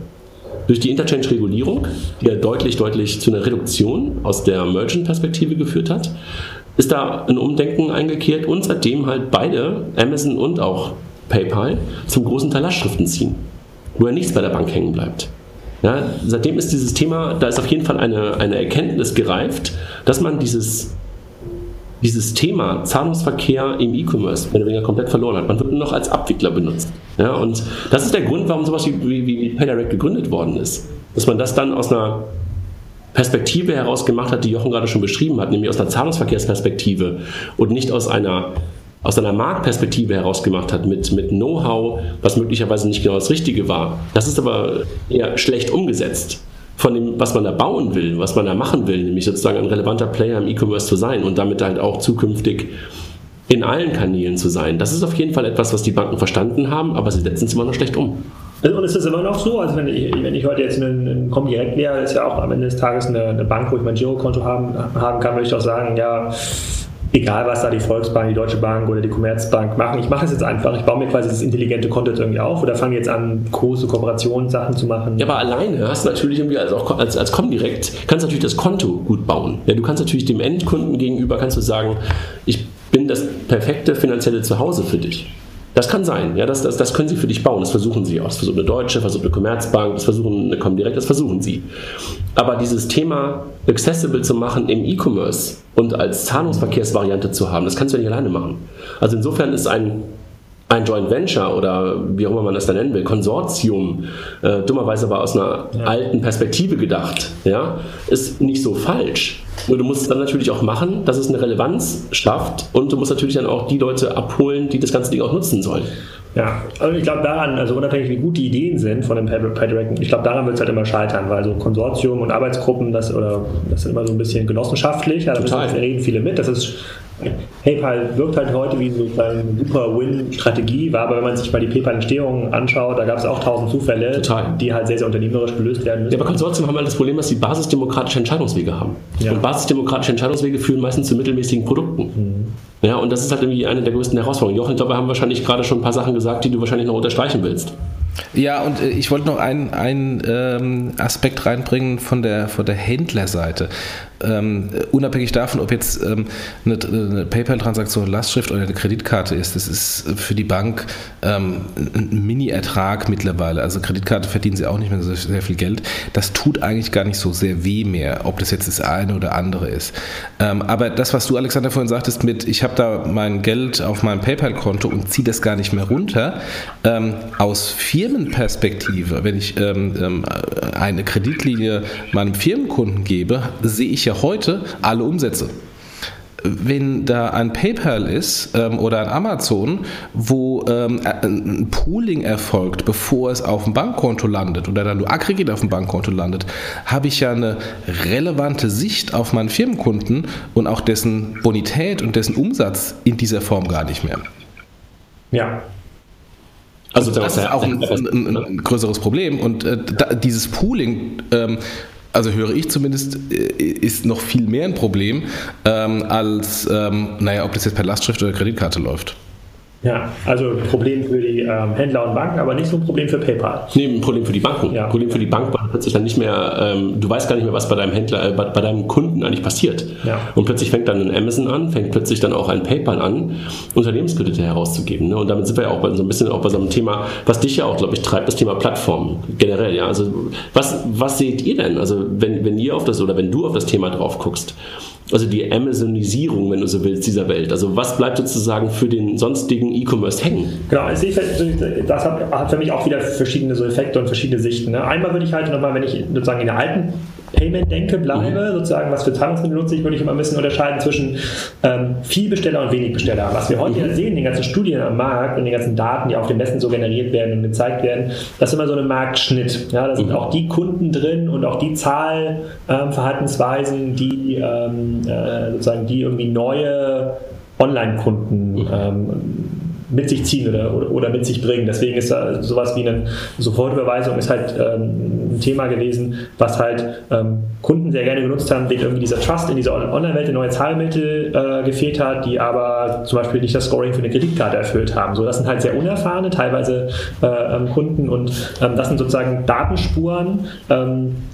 Durch die Interchange-Regulierung, die ja deutlich, deutlich zu einer Reduktion aus der Merchant-Perspektive geführt hat, ist da ein Umdenken eingekehrt und seitdem halt beide, Amazon und auch PayPal, zum großen Teil Lastschriften ziehen, wo ja nichts bei der Bank hängen bleibt. Ja, seitdem ist dieses Thema, da ist auf jeden Fall eine Erkenntnis gereift, dass man dieses Thema Zahlungsverkehr im E-Commerce mehr oder weniger komplett verloren hat. Man wird nur noch als Abwickler benutzt. Ja, und das ist der Grund, warum sowas wie paydirekt gegründet worden ist. Dass man das dann aus einer Perspektive heraus gemacht hat, die Jochen gerade schon beschrieben hat, nämlich aus einer Zahlungsverkehrsperspektive und nicht aus einer Marktperspektive heraus gemacht hat, mit Know-how, was möglicherweise nicht genau das Richtige war. Das ist aber eher schlecht umgesetzt von dem, was man da bauen will, was man da machen will, nämlich sozusagen ein relevanter Player im E-Commerce zu sein und damit halt auch zukünftig in allen Kanälen zu sein. Das ist auf jeden Fall etwas, was die Banken verstanden haben, aber sie setzen es immer noch schlecht um. Und ist das immer noch so? Also wenn ich heute jetzt einen Comdirect wäre, ist ja auch am Ende des Tages eine Bank, wo ich mein Girokonto haben kann, würde ich doch sagen, ja, egal was da die Volksbank, die Deutsche Bank oder die Commerzbank machen, ich mache es jetzt einfach, ich baue mir quasi das intelligente Content irgendwie auf oder fange jetzt an, große Kooperationssachen zu machen. Ja, aber alleine hast du natürlich irgendwie, also auch als Comdirect, kannst du natürlich das Konto gut bauen. Ja, du kannst natürlich dem Endkunden gegenüber, kannst du sagen, ich bin das perfekte finanzielle Zuhause für dich. Das kann sein, ja, das können sie für dich bauen, das versuchen sie auch. Das versucht eine Deutsche, versucht eine Commerzbank, das versuchen eine Comdirect, das versuchen sie. Aber dieses Thema accessible zu machen im E-Commerce und als Zahlungsverkehrsvariante zu haben, das kannst du ja nicht alleine machen. Also insofern ist ein Joint Venture oder wie auch immer man das dann nennen will, Konsortium, dummerweise aber aus einer alten Perspektive gedacht, ja, ist nicht so falsch. Nur du musst es dann natürlich auch machen, dass es eine Relevanz schafft und du musst natürlich dann auch die Leute abholen, die das ganze Ding auch nutzen sollen. Ja, also ich glaube daran, also unabhängig wie gut die Ideen sind von dem PayDirect, ich glaube daran wird es halt immer scheitern, weil so Konsortium und Arbeitsgruppen, das sind immer so ein bisschen genossenschaftlich, also da reden viele mit, das ist, PayPal wirkt halt heute wie so eine super Win-Strategie, war aber wenn man sich mal die PayPal-Entstehung anschaut, da gab es auch 1000 Zufälle, die halt sehr, sehr unternehmerisch gelöst werden müssen. Ja, aber Konsortium haben wir das Problem, dass sie basisdemokratische Entscheidungswege haben. Ja. Und basisdemokratische Entscheidungswege führen meistens zu mittelmäßigen Produkten. Mhm. Ja, und das ist halt irgendwie eine der größten Herausforderungen. Jochen, ich glaube, wir haben wahrscheinlich gerade schon ein paar Sachen gesagt, die du wahrscheinlich noch unterstreichen willst. Ja, und ich wollte noch einen Aspekt reinbringen von der Händlerseite. Unabhängig davon, ob jetzt eine PayPal-Transaktion Lastschrift oder eine Kreditkarte ist, das ist für die Bank ein Mini-Ertrag mittlerweile. Also Kreditkarte verdienen sie auch nicht mehr so sehr viel Geld. Das tut eigentlich gar nicht so sehr weh mehr, ob das jetzt das eine oder andere ist. Aber das, was du, Alexander, vorhin sagtest mit, ich habe da mein Geld auf meinem PayPal-Konto und ziehe das gar nicht mehr runter, aus Firmenperspektive, wenn ich eine Kreditlinie meinem Firmenkunden gebe, sehe ich ja heute alle Umsätze. Wenn da ein PayPal ist oder ein Amazon, wo ein Pooling erfolgt, bevor es auf dem Bankkonto landet oder dann nur aggregiert auf dem Bankkonto landet, habe ich ja eine relevante Sicht auf meinen Firmenkunden und auch dessen Bonität und dessen Umsatz in dieser Form gar nicht mehr. Ja. Also das ist auch ein größeres Problem und dieses Pooling, also höre ich zumindest, ist noch viel mehr ein Problem, als, ob das jetzt per Lastschrift oder Kreditkarte läuft. Ja, also ein Problem für die Händler und Banken, aber nicht so ein Problem für PayPal. Nee, ein Problem für die Banken. Ja. Ein Problem für die Bank, weil plötzlich dann nicht mehr, du weißt gar nicht mehr, was bei deinem Händler, bei deinem Kunden eigentlich passiert. Ja. Und plötzlich fängt dann ein Amazon an, fängt plötzlich dann auch ein PayPal an, Unternehmenskredite herauszugeben. Ne? Und damit sind wir ja auch bei, so ein bisschen auch bei so einem Thema, was dich ja auch, glaube ich, treibt, das Thema Plattformen generell. Ja, also was seht ihr denn? Also wenn ihr auf das oder wenn du auf das Thema drauf guckst, also die Amazonisierung, wenn du so willst, dieser Welt. Also was bleibt sozusagen für den sonstigen E-Commerce hängen? Genau, das hat für mich auch wieder verschiedene so Effekte und verschiedene Sichten. Einmal würde ich halt nochmal, wenn ich sozusagen in der alten Payment-Denke bleibe, sozusagen, was für Zahlungsmittel nutze ich, würde ich immer ein bisschen unterscheiden zwischen viel Besteller und wenig Besteller. Was wir heute sehen, den ganzen Studien am Markt und den ganzen Daten, die auf den Messen so generiert werden und gezeigt werden, das ist immer so ein Marktschnitt. Ja, da sind auch die Kunden drin und auch die Zahlverhaltensweisen, die sozusagen die irgendwie neue Online-Kunden mit sich ziehen oder mit sich bringen. Deswegen ist da sowas wie eine Sofortüberweisung ist halt ein Thema gewesen, was halt Kunden sehr gerne genutzt haben, denen irgendwie dieser Trust in dieser Online-Welt, der neue Zahlmittel gefehlt hat, die aber zum Beispiel nicht das Scoring für eine Kreditkarte erfüllt haben. So, das sind halt sehr unerfahrene, teilweise Kunden und das sind sozusagen Datenspuren,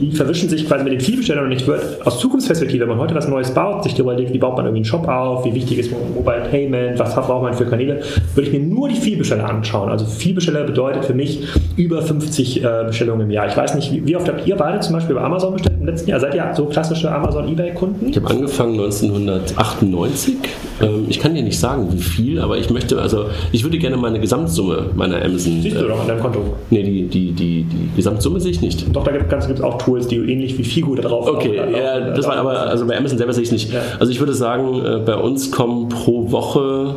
die verwischen sich quasi mit den Zielbestellern und ich würde aus Zukunftsperspektive, wenn man heute was Neues baut, sich darüber überlegt, wie baut man irgendwie einen Shop auf, wie wichtig ist Mobile Payment, was braucht man für Kanäle, würde ich mir nur die Vielbesteller anschauen. Also Vielbesteller bedeutet für mich über 50 Bestellungen im Jahr. Ich weiß nicht, wie oft habt ihr beide zum Beispiel bei Amazon bestellt im letzten Jahr? Seid ihr so klassische Amazon-Ebay-Kunden? Ich habe angefangen 1998. Ich kann dir nicht sagen, wie viel, aber ich würde gerne meine Gesamtsumme meiner Amazon... Siehst du doch an deinem Konto? Nee, die Gesamtsumme sehe ich nicht. Doch, da gibt es auch Tools, die ähnlich wie FIGO da drauf... Okay, das war aber, also bei Amazon selber sehe ich es nicht. Ja. Also ich würde sagen, bei uns kommen pro Woche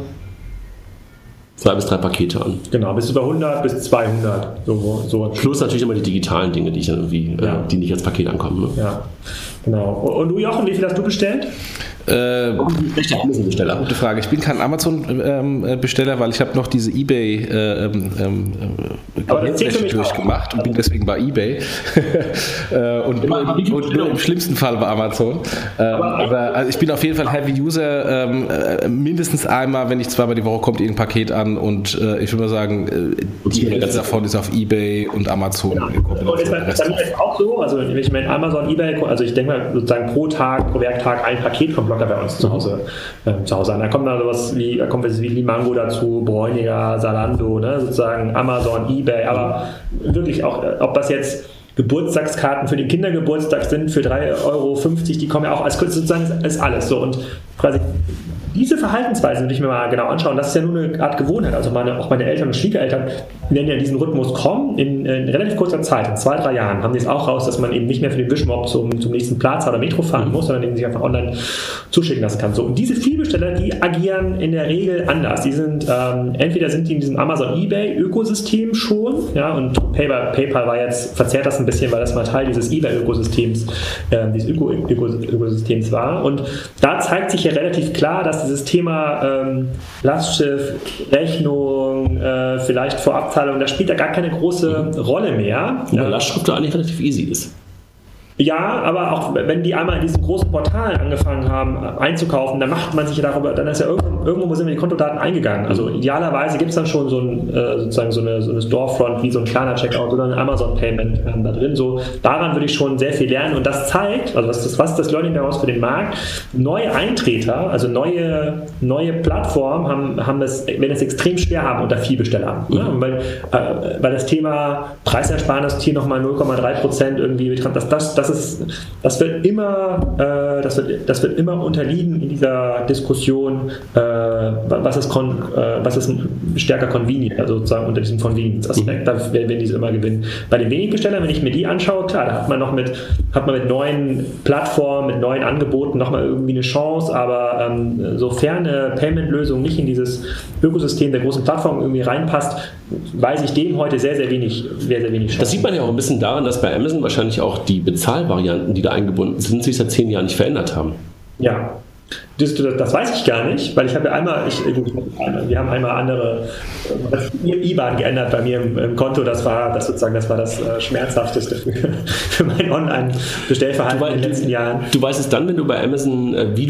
2 bis 3 Pakete an. Genau, bis über 100 bis 200. So. Plus natürlich immer die digitalen Dinge, die nicht als Paket ankommen. Ne? Ja, genau. Und du, Jochen, wie viel hast du bestellt? Gute Frage. Ich bin kein Amazon-Besteller, weil ich habe noch diese eBay durchgemacht und bin deswegen bei eBay und nur im schlimmsten Fall bei Amazon. Aber ich bin auf jeden Fall Heavy User. Mindestens einmal, wenn nicht zweimal die Woche, kommt irgendein Paket an und ich würde mal sagen, die Hälfte davon ist auf eBay und Amazon. Ja. Und ist auch so, also wenn ich meine Amazon, eBay, also ich denke mal sozusagen pro Werktag ein Paket kommt locker bei uns zu Hause an. Da kommt dann sowas wie Limango dazu, Bräuniger, Zalando, ne? Sozusagen Amazon, eBay, aber wirklich auch, ob das jetzt Geburtstagskarten für den Kindergeburtstag sind, für 3,50 €, die kommen ja auch als sozusagen ist alles so und quasi diese Verhaltensweise, wenn ich mir mal genau anschaue, das ist ja nur eine Art Gewohnheit, also auch meine Eltern und Schwiegereltern werden ja in diesen Rhythmus kommen, in relativ kurzer Zeit, in 2-3 Jahren haben die es auch raus, dass man eben nicht mehr für den Wischmob zum nächsten Plaza oder Metro fahren muss, sondern den sich einfach online zuschicken lassen kann. So, und diese Vielbesteller, die agieren in der Regel anders. Die sind, entweder sind die in diesem Amazon-Ebay-Ökosystem schon, ja, und PayPal war jetzt, verzerrt das ein bisschen, weil das mal Teil dieses eBay-Ökosystems, Ökosystems war. Und da zeigt sich ja relativ klar, dass dieses Thema Lastschrift, Rechnung, vielleicht Vorabzahlung, da spielt ja gar keine große Rolle mehr. Wobei Lastschrift da eigentlich relativ easy ist. Ja, aber auch wenn die einmal in diesen großen Portalen angefangen haben einzukaufen, dann macht man sich ja darüber, dann ist ja irgendwo sind wir die Kontodaten eingegangen. Also idealerweise gibt es dann schon so ein, sozusagen so eine Storefront wie so ein Klarna Checkout oder ein Amazon Payment da drin. So, daran würde ich schon sehr viel lernen und das zeigt, also was ist das Learning daraus für den Markt? Neue Eintreter, also neue Plattformen haben das, werden es extrem schwer haben unter Vielbestellern. Mhm. Ne? Weil das Thema Preisersparnis hier nochmal 0,3% irgendwie betrifft, Das wird immer unterliegen in dieser Diskussion, was ist stärker convenient, also sozusagen unter diesem Convenience-Aspekt, da werden diese immer gewinnen. Bei den wenigen Bestellern, wenn ich mir die anschaue, klar, da hat man mit neuen Plattformen, mit neuen Angeboten nochmal irgendwie eine Chance, aber sofern eine Payment-Lösung nicht in dieses Ökosystem der großen Plattform irgendwie reinpasst, weiß ich dem heute sehr, sehr wenig Chance. Das sieht man ja auch ein bisschen daran, dass bei Amazon wahrscheinlich auch die Bezahlvarianten, die da eingebunden sind, sich seit 10 Jahren nicht verändert haben. Ja, das weiß ich gar nicht, weil ich habe ja wir haben einmal andere IBAN geändert bei mir im Konto, das war das Schmerzhafteste für mein Online-Bestellverhalten in den letzten Jahren. Du weißt es dann, wenn du bei Amazon, wie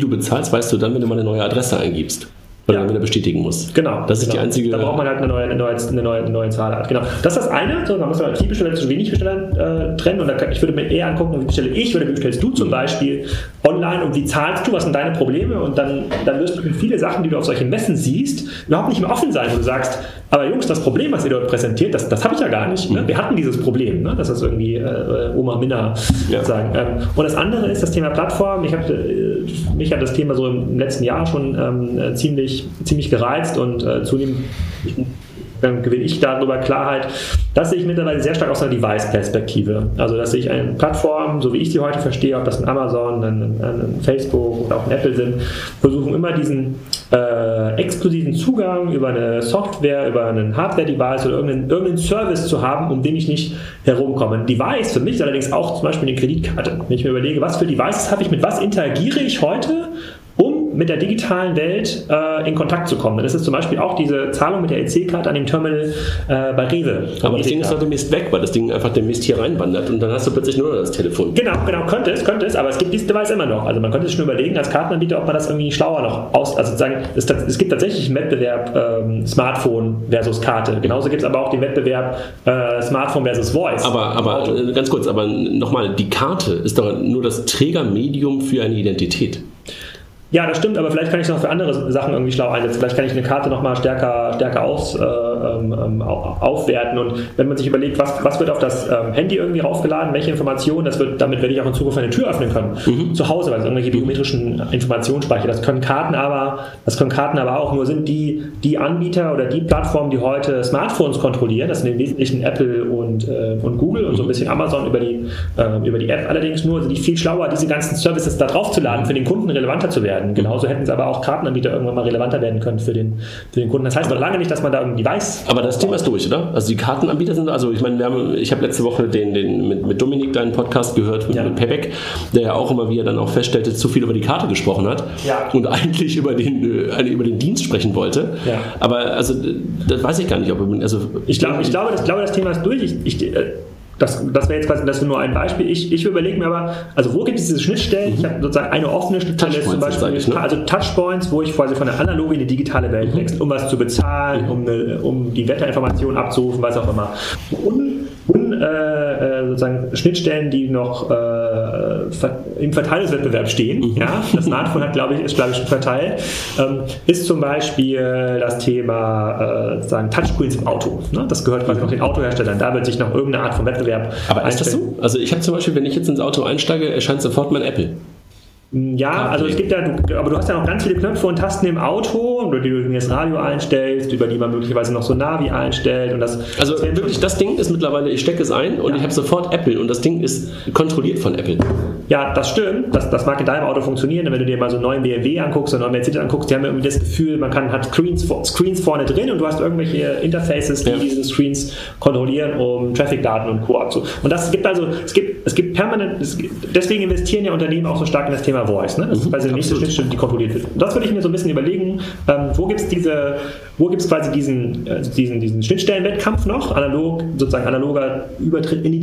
du bezahlst, weißt du dann, wenn du mal eine neue Adresse eingibst. Oder man wieder bestätigen muss. Genau. Das ist die einzige. Da braucht man halt eine neue Zahlart. Genau. Das ist das eine. So, da muss man halt viel Besteller zwischen wenig Bestellern trennen. Und ich würde mir eher angucken, wie bestelle ich oder wie bestellst du zum Beispiel online und wie zahlst du, was sind deine Probleme? Und dann wirst du für viele Sachen, die du auf solchen Messen siehst, überhaupt nicht mehr offen sein, wo du sagst, aber Jungs, das Problem, was ihr dort präsentiert, das habe ich ja gar nicht. Ne? Wir hatten dieses Problem, ne? Das ist irgendwie Oma Minna sozusagen. Und das andere ist das Thema Plattform. Mich hat das Thema so im letzten Jahr schon ziemlich gereizt und zunehmend gewinne ich darüber Klarheit. Das sehe ich mittlerweile sehr stark aus einer Device-Perspektive. Also, dass ich eine Plattform, so wie ich sie heute verstehe, ob das ein Amazon, ein Facebook oder auch ein Apple sind, versuchen immer diesen exklusiven Zugang über eine Software, über einen Hardware-Device oder irgendeinen Service zu haben, um den ich nicht herumkomme. Ein Device für mich ist allerdings auch zum Beispiel eine Kreditkarte. Wenn ich mir überlege, was für Devices habe ich, mit was interagiere ich heute, mit der digitalen Welt in Kontakt zu kommen. Das ist zum Beispiel auch diese Zahlung mit der EC-Karte an dem Terminal bei REWE. Aber das Ding ist doch demnächst weg, weil das Ding einfach demnächst hier reinwandert und dann hast du plötzlich nur noch das Telefon. Genau, könnte es, aber es gibt dieses Device immer noch. Also man könnte sich schon überlegen, als Kartenanbieter, ob man das irgendwie schlauer noch es gibt tatsächlich einen Wettbewerb Smartphone versus Karte. Genauso gibt es aber auch den Wettbewerb Smartphone versus Voice. Aber ganz kurz, aber nochmal, die Karte ist doch nur das Trägermedium für eine Identität. Ja, das stimmt, aber vielleicht kann ich es noch für andere Sachen irgendwie schlau einsetzen. Vielleicht kann ich eine Karte nochmal stärker aufwerten. Und wenn man sich überlegt, was wird auf das Handy irgendwie raufgeladen, welche Informationen, damit werde ich auch in Zukunft eine Tür öffnen können. Mhm. Zu Hause, weil es irgendwelche biometrischen Informationen speichert. Das können Karten aber auch nur sind, die Anbieter oder die Plattformen, die heute Smartphones kontrollieren. Das sind im Wesentlichen Apple und Google und so ein bisschen Amazon über die App allerdings nur. Also die viel schlauer, diese ganzen Services da drauf zu laden, für den Kunden relevanter zu werden. Genauso hätten es aber auch Kartenanbieter irgendwann mal relevanter werden können für den Kunden. Das heißt noch lange nicht, dass man da irgendwie weiß. Aber das Thema ist durch, oder? Also die Kartenanbieter sind, also ich meine, ich habe letzte Woche den mit Dominik deinen Podcast gehört, mit Pebek, der ja auch immer, wie er dann auch feststellte, zu viel über die Karte gesprochen hat und eigentlich über den Dienst sprechen wollte. Ja. Aber also das weiß ich gar nicht, ich glaube, das Thema ist durch. Das wäre jetzt quasi nur ein Beispiel. Ich überlege mir aber, also wo gibt es diese Schnittstellen? Ich habe sozusagen eine offene Schnittstelle, zum Beispiel, also Touchpoints, wo ich quasi von der analogen in die digitale Welt wechsle, um was zu bezahlen, um die Wetterinformationen abzurufen, was auch immer. Und sozusagen Schnittstellen, die noch im Verteilungswettbewerb stehen. Ja? Das Smartphone ist, glaube ich, schon verteilt. Ist zum Beispiel das Thema sozusagen Touchscreens im Auto. Ne? Das gehört quasi noch den Autoherstellern. Da wird sich noch irgendeine Art von Wettbewerb einstellen. Aber ist das so? Also ich habe zum Beispiel, wenn ich jetzt ins Auto einsteige, erscheint sofort mein Apple. Ja, also es gibt ja, aber du hast ja noch ganz viele Knöpfe und Tasten im Auto, über die du das Radio einstellst, über die man möglicherweise noch so Navi einstellt und das. Also wirklich, das Ding ist mittlerweile, ich stecke es ein und ich habe sofort Apple und das Ding ist kontrolliert von Apple. Ja, das stimmt, das mag in deinem Auto funktionieren, wenn du dir mal so einen neuen BMW anguckst oder einen neuen Mercedes anguckst, die haben irgendwie das Gefühl, man hat Screens vorne drin und du hast irgendwelche Interfaces, die diese Screens kontrollieren, um Traffic-Daten und Co. abzu. Und das gibt also, es gibt permanent, deswegen investieren ja Unternehmen auch so stark in das Thema Voice, ne? Das ist quasi die nächste Schnittstelle, die kontrolliert wird. Und das würde ich mir so ein bisschen überlegen, wo gibt's quasi diesen Schnittstellenwettkampf noch, analoger Übertritt in die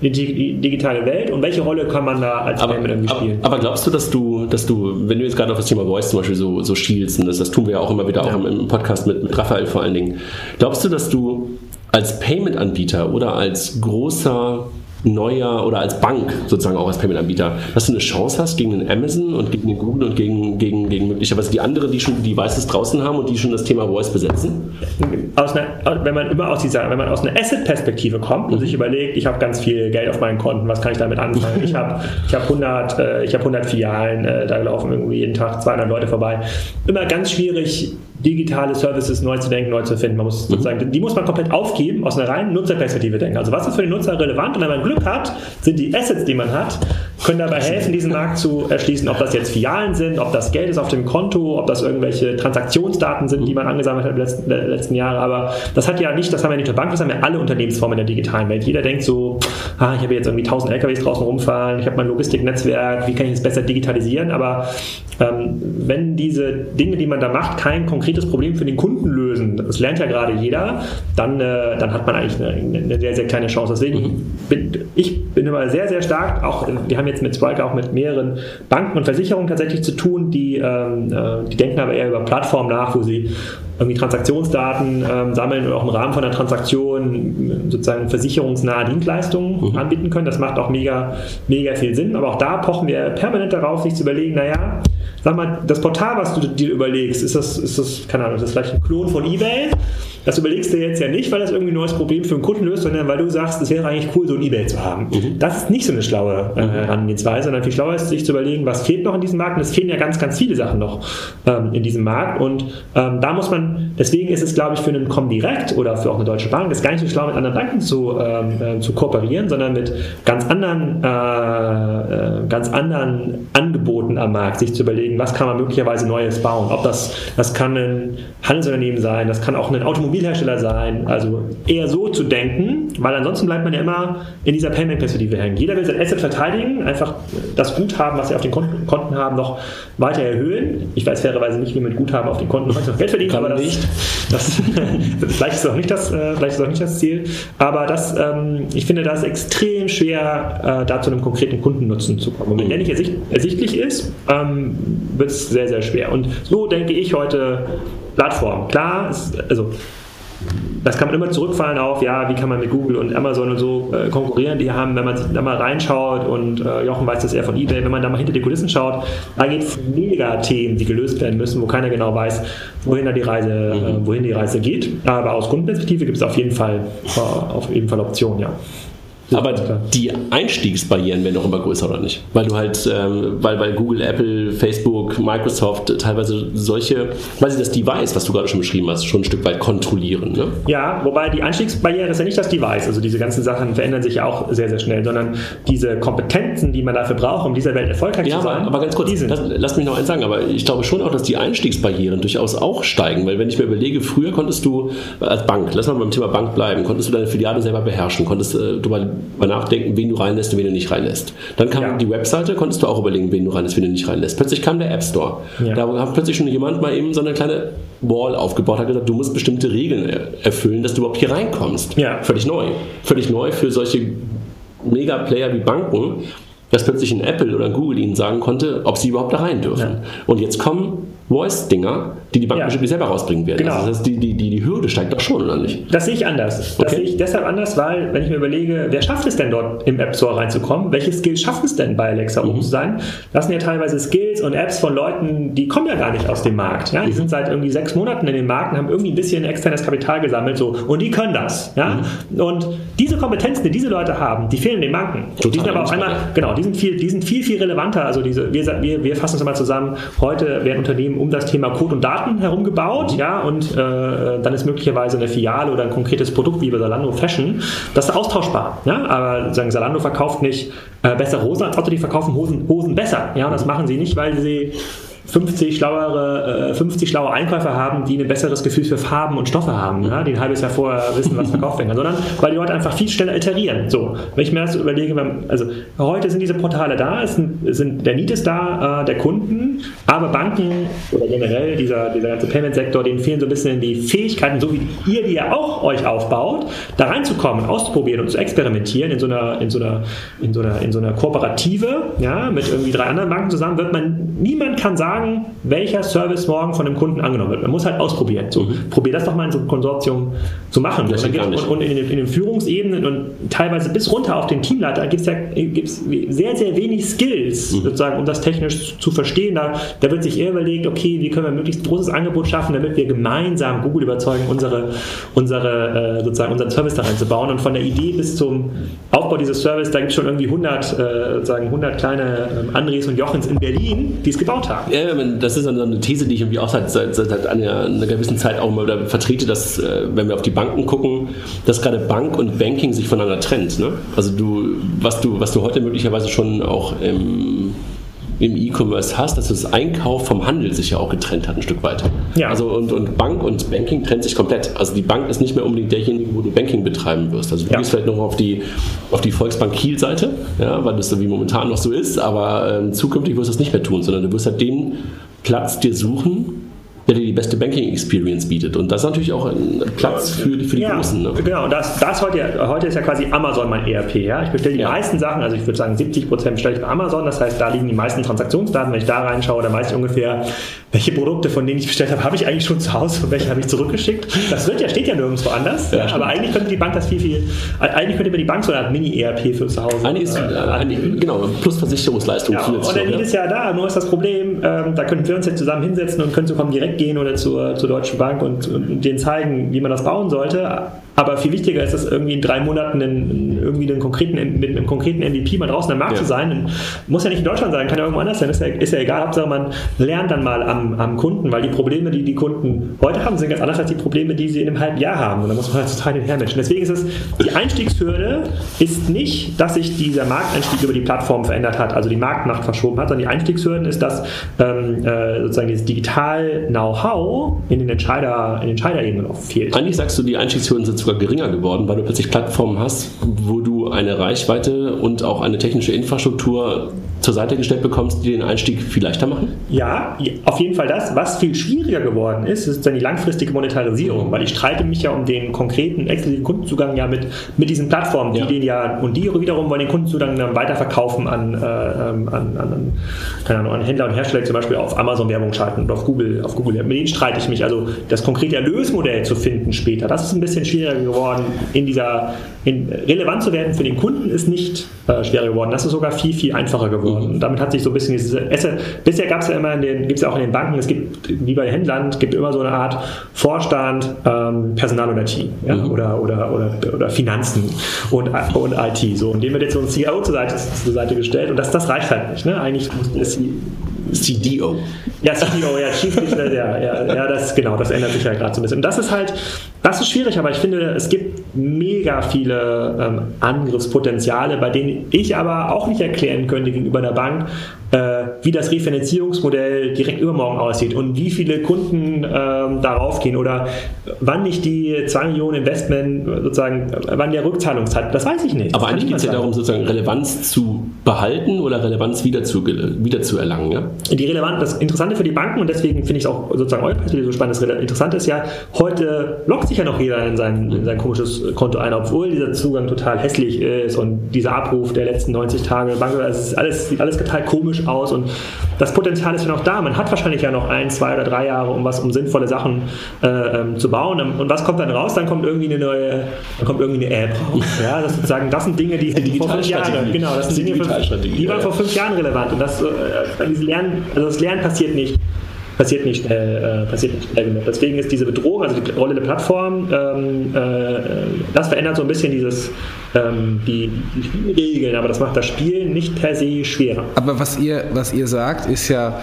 digitale Welt und welche Rolle kann man da als Unternehmen irgendwie spielen? Aber glaubst du, dass du, wenn du jetzt gerade auf das Thema Voice zum Beispiel so schielst, und das tun wir ja auch immer wieder, auch im Podcast mit Raphael vor allen Dingen, glaubst du, dass du als Payment-Anbieter oder als großer neuer oder als Bank sozusagen auch als Payment-Anbieter, dass du eine Chance hast gegen den Amazon und gegen den Google und gegen möglicherweise die anderen, die schon die Devices draußen haben und die schon das Thema Voice besetzen? Wenn man aus einer Asset-Perspektive kommt und sich überlegt, ich habe ganz viel Geld auf meinen Konten, was kann ich damit anfangen? Ich habe 100 Filialen, da laufen irgendwie jeden Tag 200 Leute vorbei. Immer ganz schwierig, digitale Services neu zu denken, neu zu finden. Man muss sozusagen, die muss man komplett aufgeben, aus einer reinen Nutzerperspektive denken. Also was ist für den Nutzer relevant? Und wenn man Glück hat, sind die Assets, die man hat, können dabei helfen, diesen Markt zu erschließen, ob das jetzt Filialen sind, ob das Geld ist auf dem Konto, ob das irgendwelche Transaktionsdaten sind, die man angesammelt hat in den letzten Jahren. Aber das hat ja nicht, das haben wir nicht nur Banken, das haben ja alle Unternehmensformen in der digitalen Welt. Jeder denkt so, ich habe jetzt irgendwie 1000 LKWs draußen rumfahren, ich habe mein Logistiknetzwerk, wie kann ich das besser digitalisieren? Aber wenn diese Dinge, die man da macht, kein konkretes Problem für den Kunden lösen, das lernt ja gerade jeder, dann hat man eigentlich eine sehr, sehr kleine Chance. Deswegen bin ich immer sehr, sehr stark, auch wir haben jetzt mit Striker auch mit mehreren Banken und Versicherungen tatsächlich zu tun, die denken aber eher über Plattformen nach, wo sie irgendwie Transaktionsdaten sammeln und auch im Rahmen von einer Transaktion sozusagen versicherungsnahe Dienstleistungen anbieten können. Das macht auch mega, mega viel Sinn, aber auch da pochen wir permanent darauf, sich zu überlegen, naja, sag mal, das Portal, was du dir überlegst, ist das, keine Ahnung, ist das vielleicht ein Klon von eBay? Das überlegst du jetzt ja nicht, weil das irgendwie ein neues Problem für einen Kunden löst, sondern weil du sagst, es wäre eigentlich cool, so ein eBay zu haben. Das ist nicht so eine schlaue Herangehensweise, sondern viel schlauer ist, sich zu überlegen, was fehlt noch in diesem Markt. Und es fehlen ja ganz, ganz viele Sachen noch in diesem Markt. Und da muss man, deswegen ist es, glaube ich, für einen Comdirect oder für auch eine Deutsche Bank, ist gar nicht so schlau, mit anderen Banken zu kooperieren, sondern mit ganz anderen Angeboten am Markt, sich zu überlegen, was kann man möglicherweise Neues bauen. Ob das kann ein Handelsunternehmen sein, das kann auch ein Automobilhersteller sein, also eher so zu denken, weil ansonsten bleibt man ja immer in dieser Payment-Perspektive hängen. Jeder will sein Asset verteidigen, einfach das Guthaben, was sie auf den Konten haben, noch weiter erhöhen. Ich weiß fairerweise nicht, wie man mit Guthaben auf den Konten noch Geld verdient, aber das vielleicht ist es auch nicht das Ziel, aber ich finde, das ist extrem schwer, da zu einem konkreten Kundennutzen zu kommen. Und wenn der nicht ersichtlich ist, wird es sehr, sehr schwer. Und so denke ich heute Plattform. Klar, also das kann man immer zurückfallen auf, ja, wie kann man mit Google und Amazon und so konkurrieren, die haben, wenn man sich da mal reinschaut und Jochen weiß das eher von eBay, wenn man da mal hinter die Kulissen schaut, da gibt es mega Themen, die gelöst werden müssen, wo keiner genau weiß, wohin die Reise geht, aber aus Kundenperspektive gibt es auf jeden Fall Optionen, ja. Aber die Einstiegsbarrieren werden doch immer größer, oder nicht? Weil du halt, weil Google, Apple, Facebook, Microsoft teilweise solche, weil sie das Device, was du gerade schon beschrieben hast, schon ein Stück weit kontrollieren, ne? Ja, wobei die Einstiegsbarriere ist ja nicht das Device. Also diese ganzen Sachen verändern sich ja auch sehr, sehr schnell, sondern diese Kompetenzen, die man dafür braucht, um dieser Welt erfolgreich zu sein. Ja, aber ganz kurz, lass mich noch eins sagen, aber ich glaube schon auch, dass die Einstiegsbarrieren durchaus auch steigen, weil wenn ich mir überlege, früher konntest du als Bank, lass mal beim Thema Bank bleiben, konntest du deine Filiale selber beherrschen, konntest du mal nachdenken, wen du reinlässt und wen du nicht reinlässt. Dann kam die Webseite, konntest du auch überlegen, wen du reinlässt, wen du nicht reinlässt. Plötzlich kam der App Store. Ja. Da hat plötzlich schon jemand mal eben so eine kleine Wall aufgebaut, hat gesagt, du musst bestimmte Regeln erfüllen, dass du überhaupt hier reinkommst. Ja. Völlig neu. Völlig neu für solche Mega-Player wie Banken, dass plötzlich ein Apple oder ein Google ihnen sagen konnte, ob sie überhaupt da rein dürfen. Ja. Und jetzt kommen Voice-Dinger, die Banken bestimmt selber rausbringen werden. Genau. Also das heißt, die Hürde steigt doch schon, oder nicht? Das sehe ich anders. Das sehe ich deshalb anders, weil, wenn ich mir überlege, wer schafft es denn dort im App Store reinzukommen? Welche Skills schaffen es denn bei Alexa oben zu sein? Das sind ja teilweise Skills und Apps von Leuten, die kommen ja gar nicht aus dem Markt. Ja? Die sind seit irgendwie 6 Monaten in den Markt und haben irgendwie ein bisschen externes Kapital gesammelt. So. Und die können das. Ja? Und diese Kompetenzen, die diese Leute haben, die fehlen den Banken. Die sind aber auch einmal, die sind viel relevanter. Also wir fassen es mal zusammen. Heute werden Unternehmen um das Thema Code und Daten herumgebaut, ja, und dann ist möglicherweise eine Filiale oder ein konkretes Produkt wie bei Zalando Fashion, das ist austauschbar. Ja? Aber sagen, Zalando verkauft nicht bessere Hosen als Otto, die verkaufen Hosen besser. Ja, und das machen sie nicht, weil sie 50 schlaue Einkäufer haben, die ein besseres Gefühl für Farben und Stoffe haben, ja? Die ein halbes Jahr vorher wissen, was verkauft werden kann, sondern weil die Leute einfach viel schneller iterieren. So, wenn ich mir das überlege, also heute sind diese Portale da, der Need ist da, der Kunden, aber Banken oder generell dieser ganze Payment-Sektor, denen fehlen so ein bisschen die Fähigkeiten, so wie ihr die ja auch euch aufbaut, da reinzukommen, auszuprobieren und zu experimentieren in so einer Kooperative, ja, mit irgendwie 3 anderen Banken zusammen, niemand kann sagen, welcher Service morgen von dem Kunden angenommen wird. Man muss halt ausprobieren. So, probier das doch mal in so einem Konsortium zu machen. Und in den Führungsebenen und teilweise bis runter auf den Teamleiter gibt es sehr, sehr wenig Skills, sozusagen, um das technisch zu verstehen. Da wird sich eher überlegt, okay, wie können wir möglichst großes Angebot schaffen, damit wir gemeinsam Google überzeugen, unseren Service da reinzubauen. Und von der Idee bis zum Aufbau dieses Service, da gibt es schon irgendwie 100 kleine Andres und Jochens in Berlin, die es gebaut haben. Ja, das ist so eine These, die ich irgendwie auch seit einer gewissen Zeit auch mal vertrete, dass, wenn wir auf die Banken gucken, dass gerade Bank und Banking sich voneinander trennt. Ne? Also was du heute möglicherweise schon auch im E-Commerce hast, dass das Einkauf vom Handel sich ja auch getrennt hat, ein Stück weit. Ja. Also und Bank und Banking trennt sich komplett. Also die Bank ist nicht mehr unbedingt derjenige, wo du Banking betreiben wirst. Also du gehst vielleicht noch auf die Volksbank Kiel-Seite, ja, weil das so wie momentan noch so ist, aber zukünftig wirst du das nicht mehr tun, sondern du wirst halt den Platz dir suchen, der dir die beste Banking-Experience bietet. Und das ist natürlich auch ein Platz für die Großen. Ne? Genau, das heute ist ja quasi Amazon mein ERP. Ja? Ich bestelle die meisten Sachen, also ich würde sagen 70% bestelle ich bei Amazon, das heißt, da liegen die meisten Transaktionsdaten. Wenn ich da reinschaue, dann weiß ich ungefähr, welche Produkte, von denen ich bestellt habe, habe ich eigentlich schon zu Hause und welche habe ich zurückgeschickt. Das steht ja nirgendwo anders. Ja, aber eigentlich könnte die Bank so eine Art Mini-ERP für zu Hause. Genau, plus Versicherungsleistung. Ja, und dann ist ja da, nur ist das Problem, da könnten wir uns jetzt zusammen hinsetzen und können zu Comdirect gehen oder zur Deutschen Bank und denen zeigen, wie man das bauen sollte. Aber viel wichtiger ist es, irgendwie in 3 Monaten mit einem konkreten MVP mal draußen am Markt zu sein. Muss ja nicht in Deutschland sein, kann ja irgendwo anders sein. Ist ja egal, Hauptsache man lernt dann mal am Kunden, weil die Probleme, die die Kunden heute haben, sind ganz anders als die Probleme, die sie in einem halben Jahr haben. Und da muss man halt total hinhermischen. Deswegen ist es, die Einstiegshürde ist nicht, dass sich dieser Markteinstieg über die Plattform verändert hat, also die Marktmacht verschoben hat, sondern die Einstiegshürde ist, dass sozusagen dieses Digital-Know-how in den Entscheiderebenen oft fehlt. Eigentlich sagst du, die Einstiegshürden sind sogar geringer geworden, weil du plötzlich Plattformen hast, wo du eine Reichweite und auch eine technische Infrastruktur zur Seite gestellt bekommst, die den Einstieg viel leichter machen? Ja, auf jeden Fall das. Was viel schwieriger geworden ist, ist dann die langfristige Monetarisierung, weil ich streite mich ja um den konkreten, exklusiven Kundenzugang ja mit diesen Plattformen, die den ja, und die wiederum wollen den Kundenzugang dann weiterverkaufen an Händler und Hersteller, zum Beispiel auf Amazon Werbung schalten oder auf Google. Mit denen streite ich mich. Also das konkrete Erlösmodell zu finden später, das ist ein bisschen schwieriger geworden. Relevant zu werden für den Kunden ist nicht schwerer geworden. Das ist sogar viel, viel einfacher geworden. Und damit hat sich so ein bisschen bisher gab es ja immer gibt es ja auch in den Banken, es gibt, wie bei Händlern, es gibt immer so eine Art Vorstand, Personal und IT, ja? oder Finanzen und IT. So. Und dem wird jetzt so ein CIO zur Seite gestellt und das reicht halt nicht. Ne? Eigentlich ist die CDO. Ja, CDO, ja, Chief Digital, ja, das ändert sich ja gerade so ein bisschen. Und das ist schwierig, aber ich finde, es gibt mega viele Angriffspotenziale, bei denen ich aber auch nicht erklären könnte gegenüber einer Bank, wie das Refinanzierungsmodell direkt übermorgen aussieht und wie viele Kunden darauf gehen oder wann nicht die 2 Millionen Investment sozusagen, wann der Rückzahlungszeit, das weiß ich nicht. Aber eigentlich geht es ja darum, sozusagen Relevanz zu behalten oder Relevanz wiederzuerlangen, ja? Das Interessante für die Banken, und deswegen finde ich es auch sozusagen euer Beispiel so spannend, das Interessante ist ja, heute lockt sich ja noch jeder in sein komisches Konto ein, obwohl dieser Zugang total hässlich ist und dieser Abruf der letzten 90 Tage, es ist alles total komisch aus und das Potenzial ist ja noch da. Man hat wahrscheinlich ja noch 1, 2 oder 3 Jahre, um sinnvolle Sachen zu bauen. Und was kommt dann raus? Dann kommt irgendwie eine App raus. Ja, das sozusagen, das sind Dinge, die vor 5 Jahren, genau, das sind Dinge, die waren vor 5 Jahren relevant. Und das Lernen passiert nicht passiert nicht schnell genug. Deswegen ist diese Bedrohung, also die Rolle der Plattform, das verändert so ein bisschen die Regeln, aber das macht das Spiel nicht per se schwerer. Aber was ihr sagt, ist ja,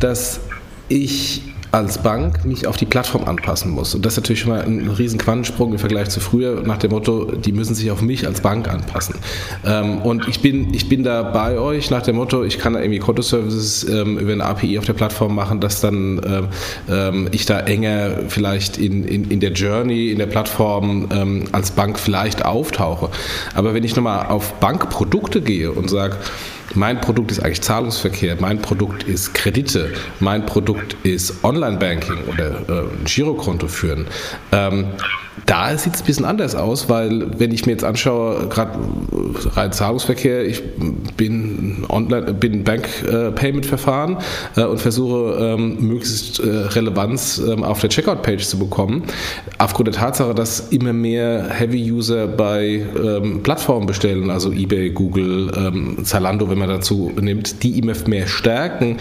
dass ich als Bank mich auf die Plattform anpassen muss. Und das ist natürlich schon mal ein riesen Quantensprung im Vergleich zu früher, nach dem Motto, die müssen sich auf mich als Bank anpassen. Und ich bin da bei euch nach dem Motto, ich kann da irgendwie Kontoservices über eine API auf der Plattform machen, dass dann ich da enger vielleicht in der Journey, in der Plattform als Bank vielleicht auftauche. Aber wenn ich nochmal auf Bankprodukte gehe und sage, mein Produkt ist eigentlich Zahlungsverkehr, mein Produkt ist Kredite, mein Produkt ist Online-Banking oder ein Girokonto führen. Da sieht es ein bisschen anders aus, weil wenn ich mir jetzt anschaue, gerade rein Zahlungsverkehr, ich bin Bank-Payment-Verfahren und versuche möglichst Relevanz auf der Checkout-Page zu bekommen. Aufgrund der Tatsache, dass immer mehr Heavy-User bei Plattformen bestellen, also eBay, Google, Zalando, wenn man dazu nimmt, die immer mehr steigen,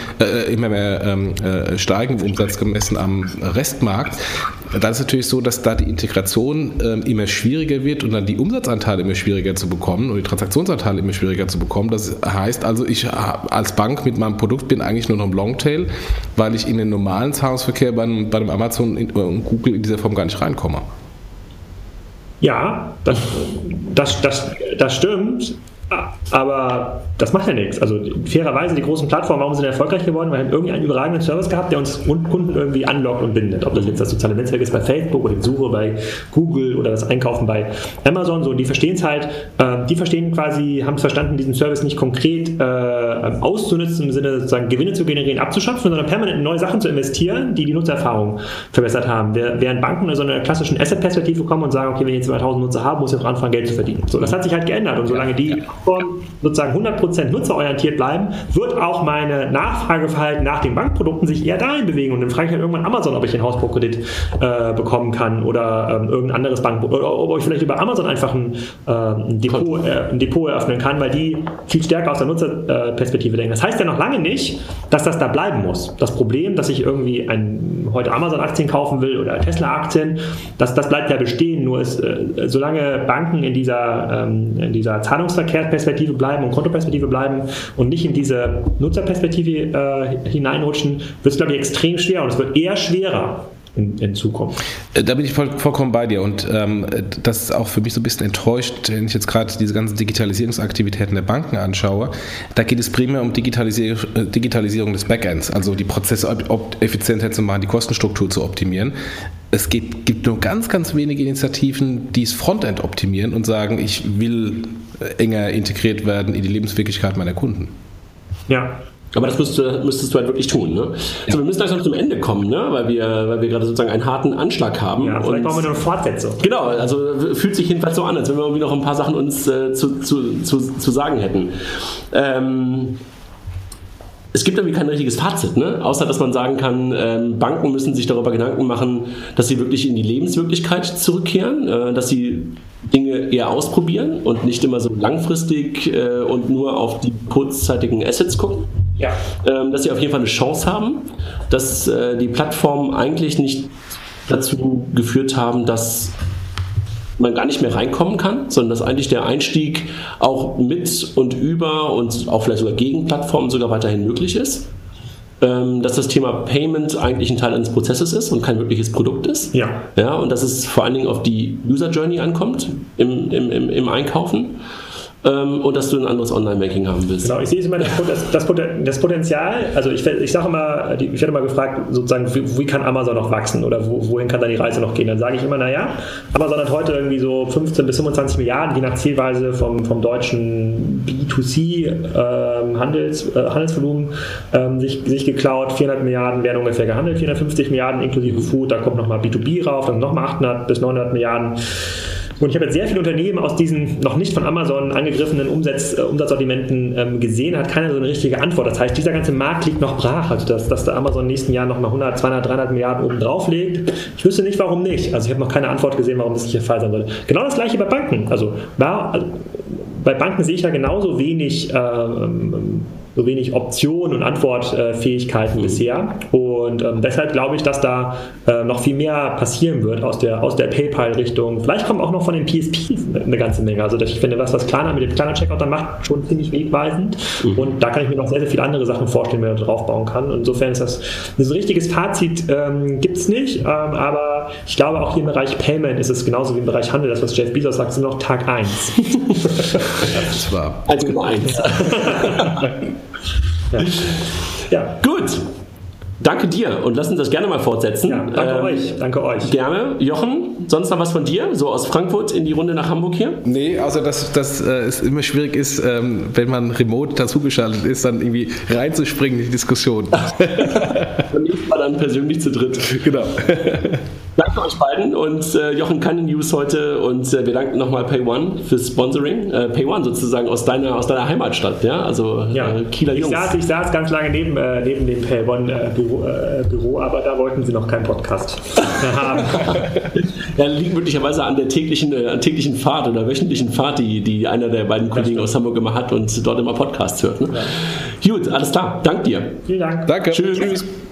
Umsatz gemessen am Restmarkt. Da ist natürlich so, dass da die Integration immer schwieriger wird und dann die Umsatzanteile immer schwieriger zu bekommen und die Transaktionsanteile immer schwieriger zu bekommen. Das heißt also, ich als Bank mit meinem Produkt bin eigentlich nur noch im Longtail, weil ich in den normalen Zahlungsverkehr bei einem Amazon und Google in dieser Form gar nicht reinkomme. Ja, das stimmt. Aber das macht ja nichts. Also fairerweise, die großen Plattformen, warum sind die erfolgreich geworden? Weil wir haben irgendeinen überragenden Service gehabt, der uns Kunden irgendwie anlockt und bindet. Ob das jetzt das soziale Netzwerk ist bei Facebook oder die Suche bei Google oder das Einkaufen bei Amazon, so, die verstehen es halt, haben es verstanden, diesen Service nicht konkret auszunutzen, im Sinne sozusagen Gewinne zu generieren, abzuschöpfen, sondern permanent in neue Sachen zu investieren, die Nutzererfahrung verbessert haben. Während Banken in so einer klassischen Asset-Perspektive kommen und sagen, okay, wenn wir jetzt 2000 Nutzer haben, muss ich auch anfangen, Geld zu verdienen. So, das hat sich halt geändert und solange die sozusagen 100% nutzerorientiert bleiben, wird auch meine Nachfrageverhalten nach den Bankprodukten sich eher dahin bewegen und dann frage ich halt irgendwann Amazon, ob ich den Hausbaukredit bekommen kann oder irgendein anderes Bankprodukt oder ob ich vielleicht über Amazon einfach ein Depot eröffnen kann, weil die viel stärker aus der Nutzerperspektive denken. Das heißt ja noch lange nicht, dass das da bleiben muss. Das Problem, dass ich irgendwie heute Amazon-Aktien kaufen will oder Tesla-Aktien, das bleibt ja bestehen, nur ist, solange Banken in dieser Zahlungsverkehrsperspektive bleiben und Kontoperspektive bleiben und nicht in diese Nutzerperspektive hineinrutschen, wird es, glaube ich, extrem schwer und es wird eher schwerer in Zukunft. Da bin ich vollkommen bei dir und das ist auch für mich so ein bisschen enttäuscht, wenn ich jetzt gerade diese ganzen Digitalisierungsaktivitäten der Banken anschaue. Da geht es primär um Digitalisierung des Backends, also die Prozesse effizienter zu machen, die Kostenstruktur zu optimieren. Es gibt nur ganz, ganz wenige Initiativen, die das Frontend optimieren und sagen, ich will enger integriert werden in die Lebenswirklichkeit meiner Kunden. Ja. Aber das müsstest du halt wirklich tun. Ne? Ja. So, wir müssen gleich noch zum Ende kommen, ne? weil wir gerade sozusagen einen harten Anschlag haben. Ja, vielleicht brauchen wir noch eine Fortsetzung. Genau, also fühlt sich jedenfalls so an, als wenn wir irgendwie noch ein paar Sachen uns zu sagen hätten. Es gibt irgendwie kein richtiges Fazit, ne? Außer dass man sagen kann, Banken müssen sich darüber Gedanken machen, dass sie wirklich in die Lebenswirklichkeit zurückkehren, dass sie Dinge eher ausprobieren und nicht immer so langfristig und nur auf die kurzzeitigen Assets gucken. Ja. Dass sie auf jeden Fall eine Chance haben, dass die Plattformen eigentlich nicht dazu geführt haben, dass man gar nicht mehr reinkommen kann, sondern dass eigentlich der Einstieg auch mit und über und auch vielleicht sogar gegen Plattformen sogar weiterhin möglich ist. Dass das Thema Payment eigentlich ein Teil eines Prozesses ist und kein wirkliches Produkt ist. Ja, und dass es vor allen Dingen auf die User Journey ankommt im Einkaufen. Und dass du ein anderes Online-Banking haben willst. Genau, ich sehe immer das Potenzial, also ich sage immer, ich werde immer gefragt, sozusagen, wie kann Amazon noch wachsen oder wohin kann da die Reise noch gehen? Dann sage ich immer, naja, Amazon hat heute irgendwie so 15 bis 25 Milliarden, je nach Zielweise vom deutschen B2C-Handelsvolumen sich geklaut, 400 Milliarden werden ungefähr gehandelt, 450 Milliarden inklusive Food, da kommt nochmal B2B rauf, dann nochmal 800 bis 900 Milliarden. Und ich habe jetzt sehr viele Unternehmen aus diesen noch nicht von Amazon angegriffenen Umsatzsortimenten gesehen, hat keiner so eine richtige Antwort. Das heißt, dieser ganze Markt liegt noch brach, also dass der Amazon im nächsten Jahr nochmal 100, 200, 300 Milliarden oben drauf legt. Ich wüsste nicht, warum nicht. Also ich habe noch keine Antwort gesehen, warum das nicht der Fall sein sollte. Genau das gleiche bei Banken. Also bei Banken sehe ich ja genauso wenig so wenig Optionen und Antwortfähigkeiten bisher. Und deshalb glaube ich, dass da noch viel mehr passieren wird aus der PayPal-Richtung. Vielleicht kommt auch noch von den PSPs eine ganze Menge. Also ich finde, was Klarna mit dem Klarna-Checkout dann macht, schon ziemlich wegweisend. Und da kann ich mir noch sehr, sehr viele andere Sachen vorstellen, wenn man drauf bauen kann. Und insofern ist das so ein richtiges Fazit, gibt es nicht. Aber ich glaube, auch hier im Bereich Payment ist es genauso wie im Bereich Handel. Das, was Jeff Bezos sagt, sind noch Tag 1. Das war also Nummer 1. Ja. Gut, danke dir und lass uns das gerne mal fortsetzen. Ja, danke euch, danke euch. Gerne. Jochen, sonst noch was von dir? So aus Frankfurt in die Runde nach Hamburg hier? Nee, also dass es immer schwierig ist, wenn man remote dazugeschaltet ist, dann irgendwie reinzuspringen in die Diskussion. Zunächst mal dann persönlich zu dritt. Genau. Danke euch beiden und Jochen, keine News heute und wir danken nochmal PayOne fürs Sponsoring. PayOne sozusagen aus deiner Heimatstadt, ja? Also ja. Kieler Jungs. Ich saß ganz lange neben dem PayOne-Büro, aber da wollten sie noch keinen Podcast haben. Ja, liegt möglicherweise an der täglichen Fahrt oder wöchentlichen Fahrt, die einer der beiden Kollegen aus Hamburg immer hat und dort immer Podcasts hört. Ne? Ja. Gut, alles klar. Dank dir. Vielen Dank. Danke. Tschüss.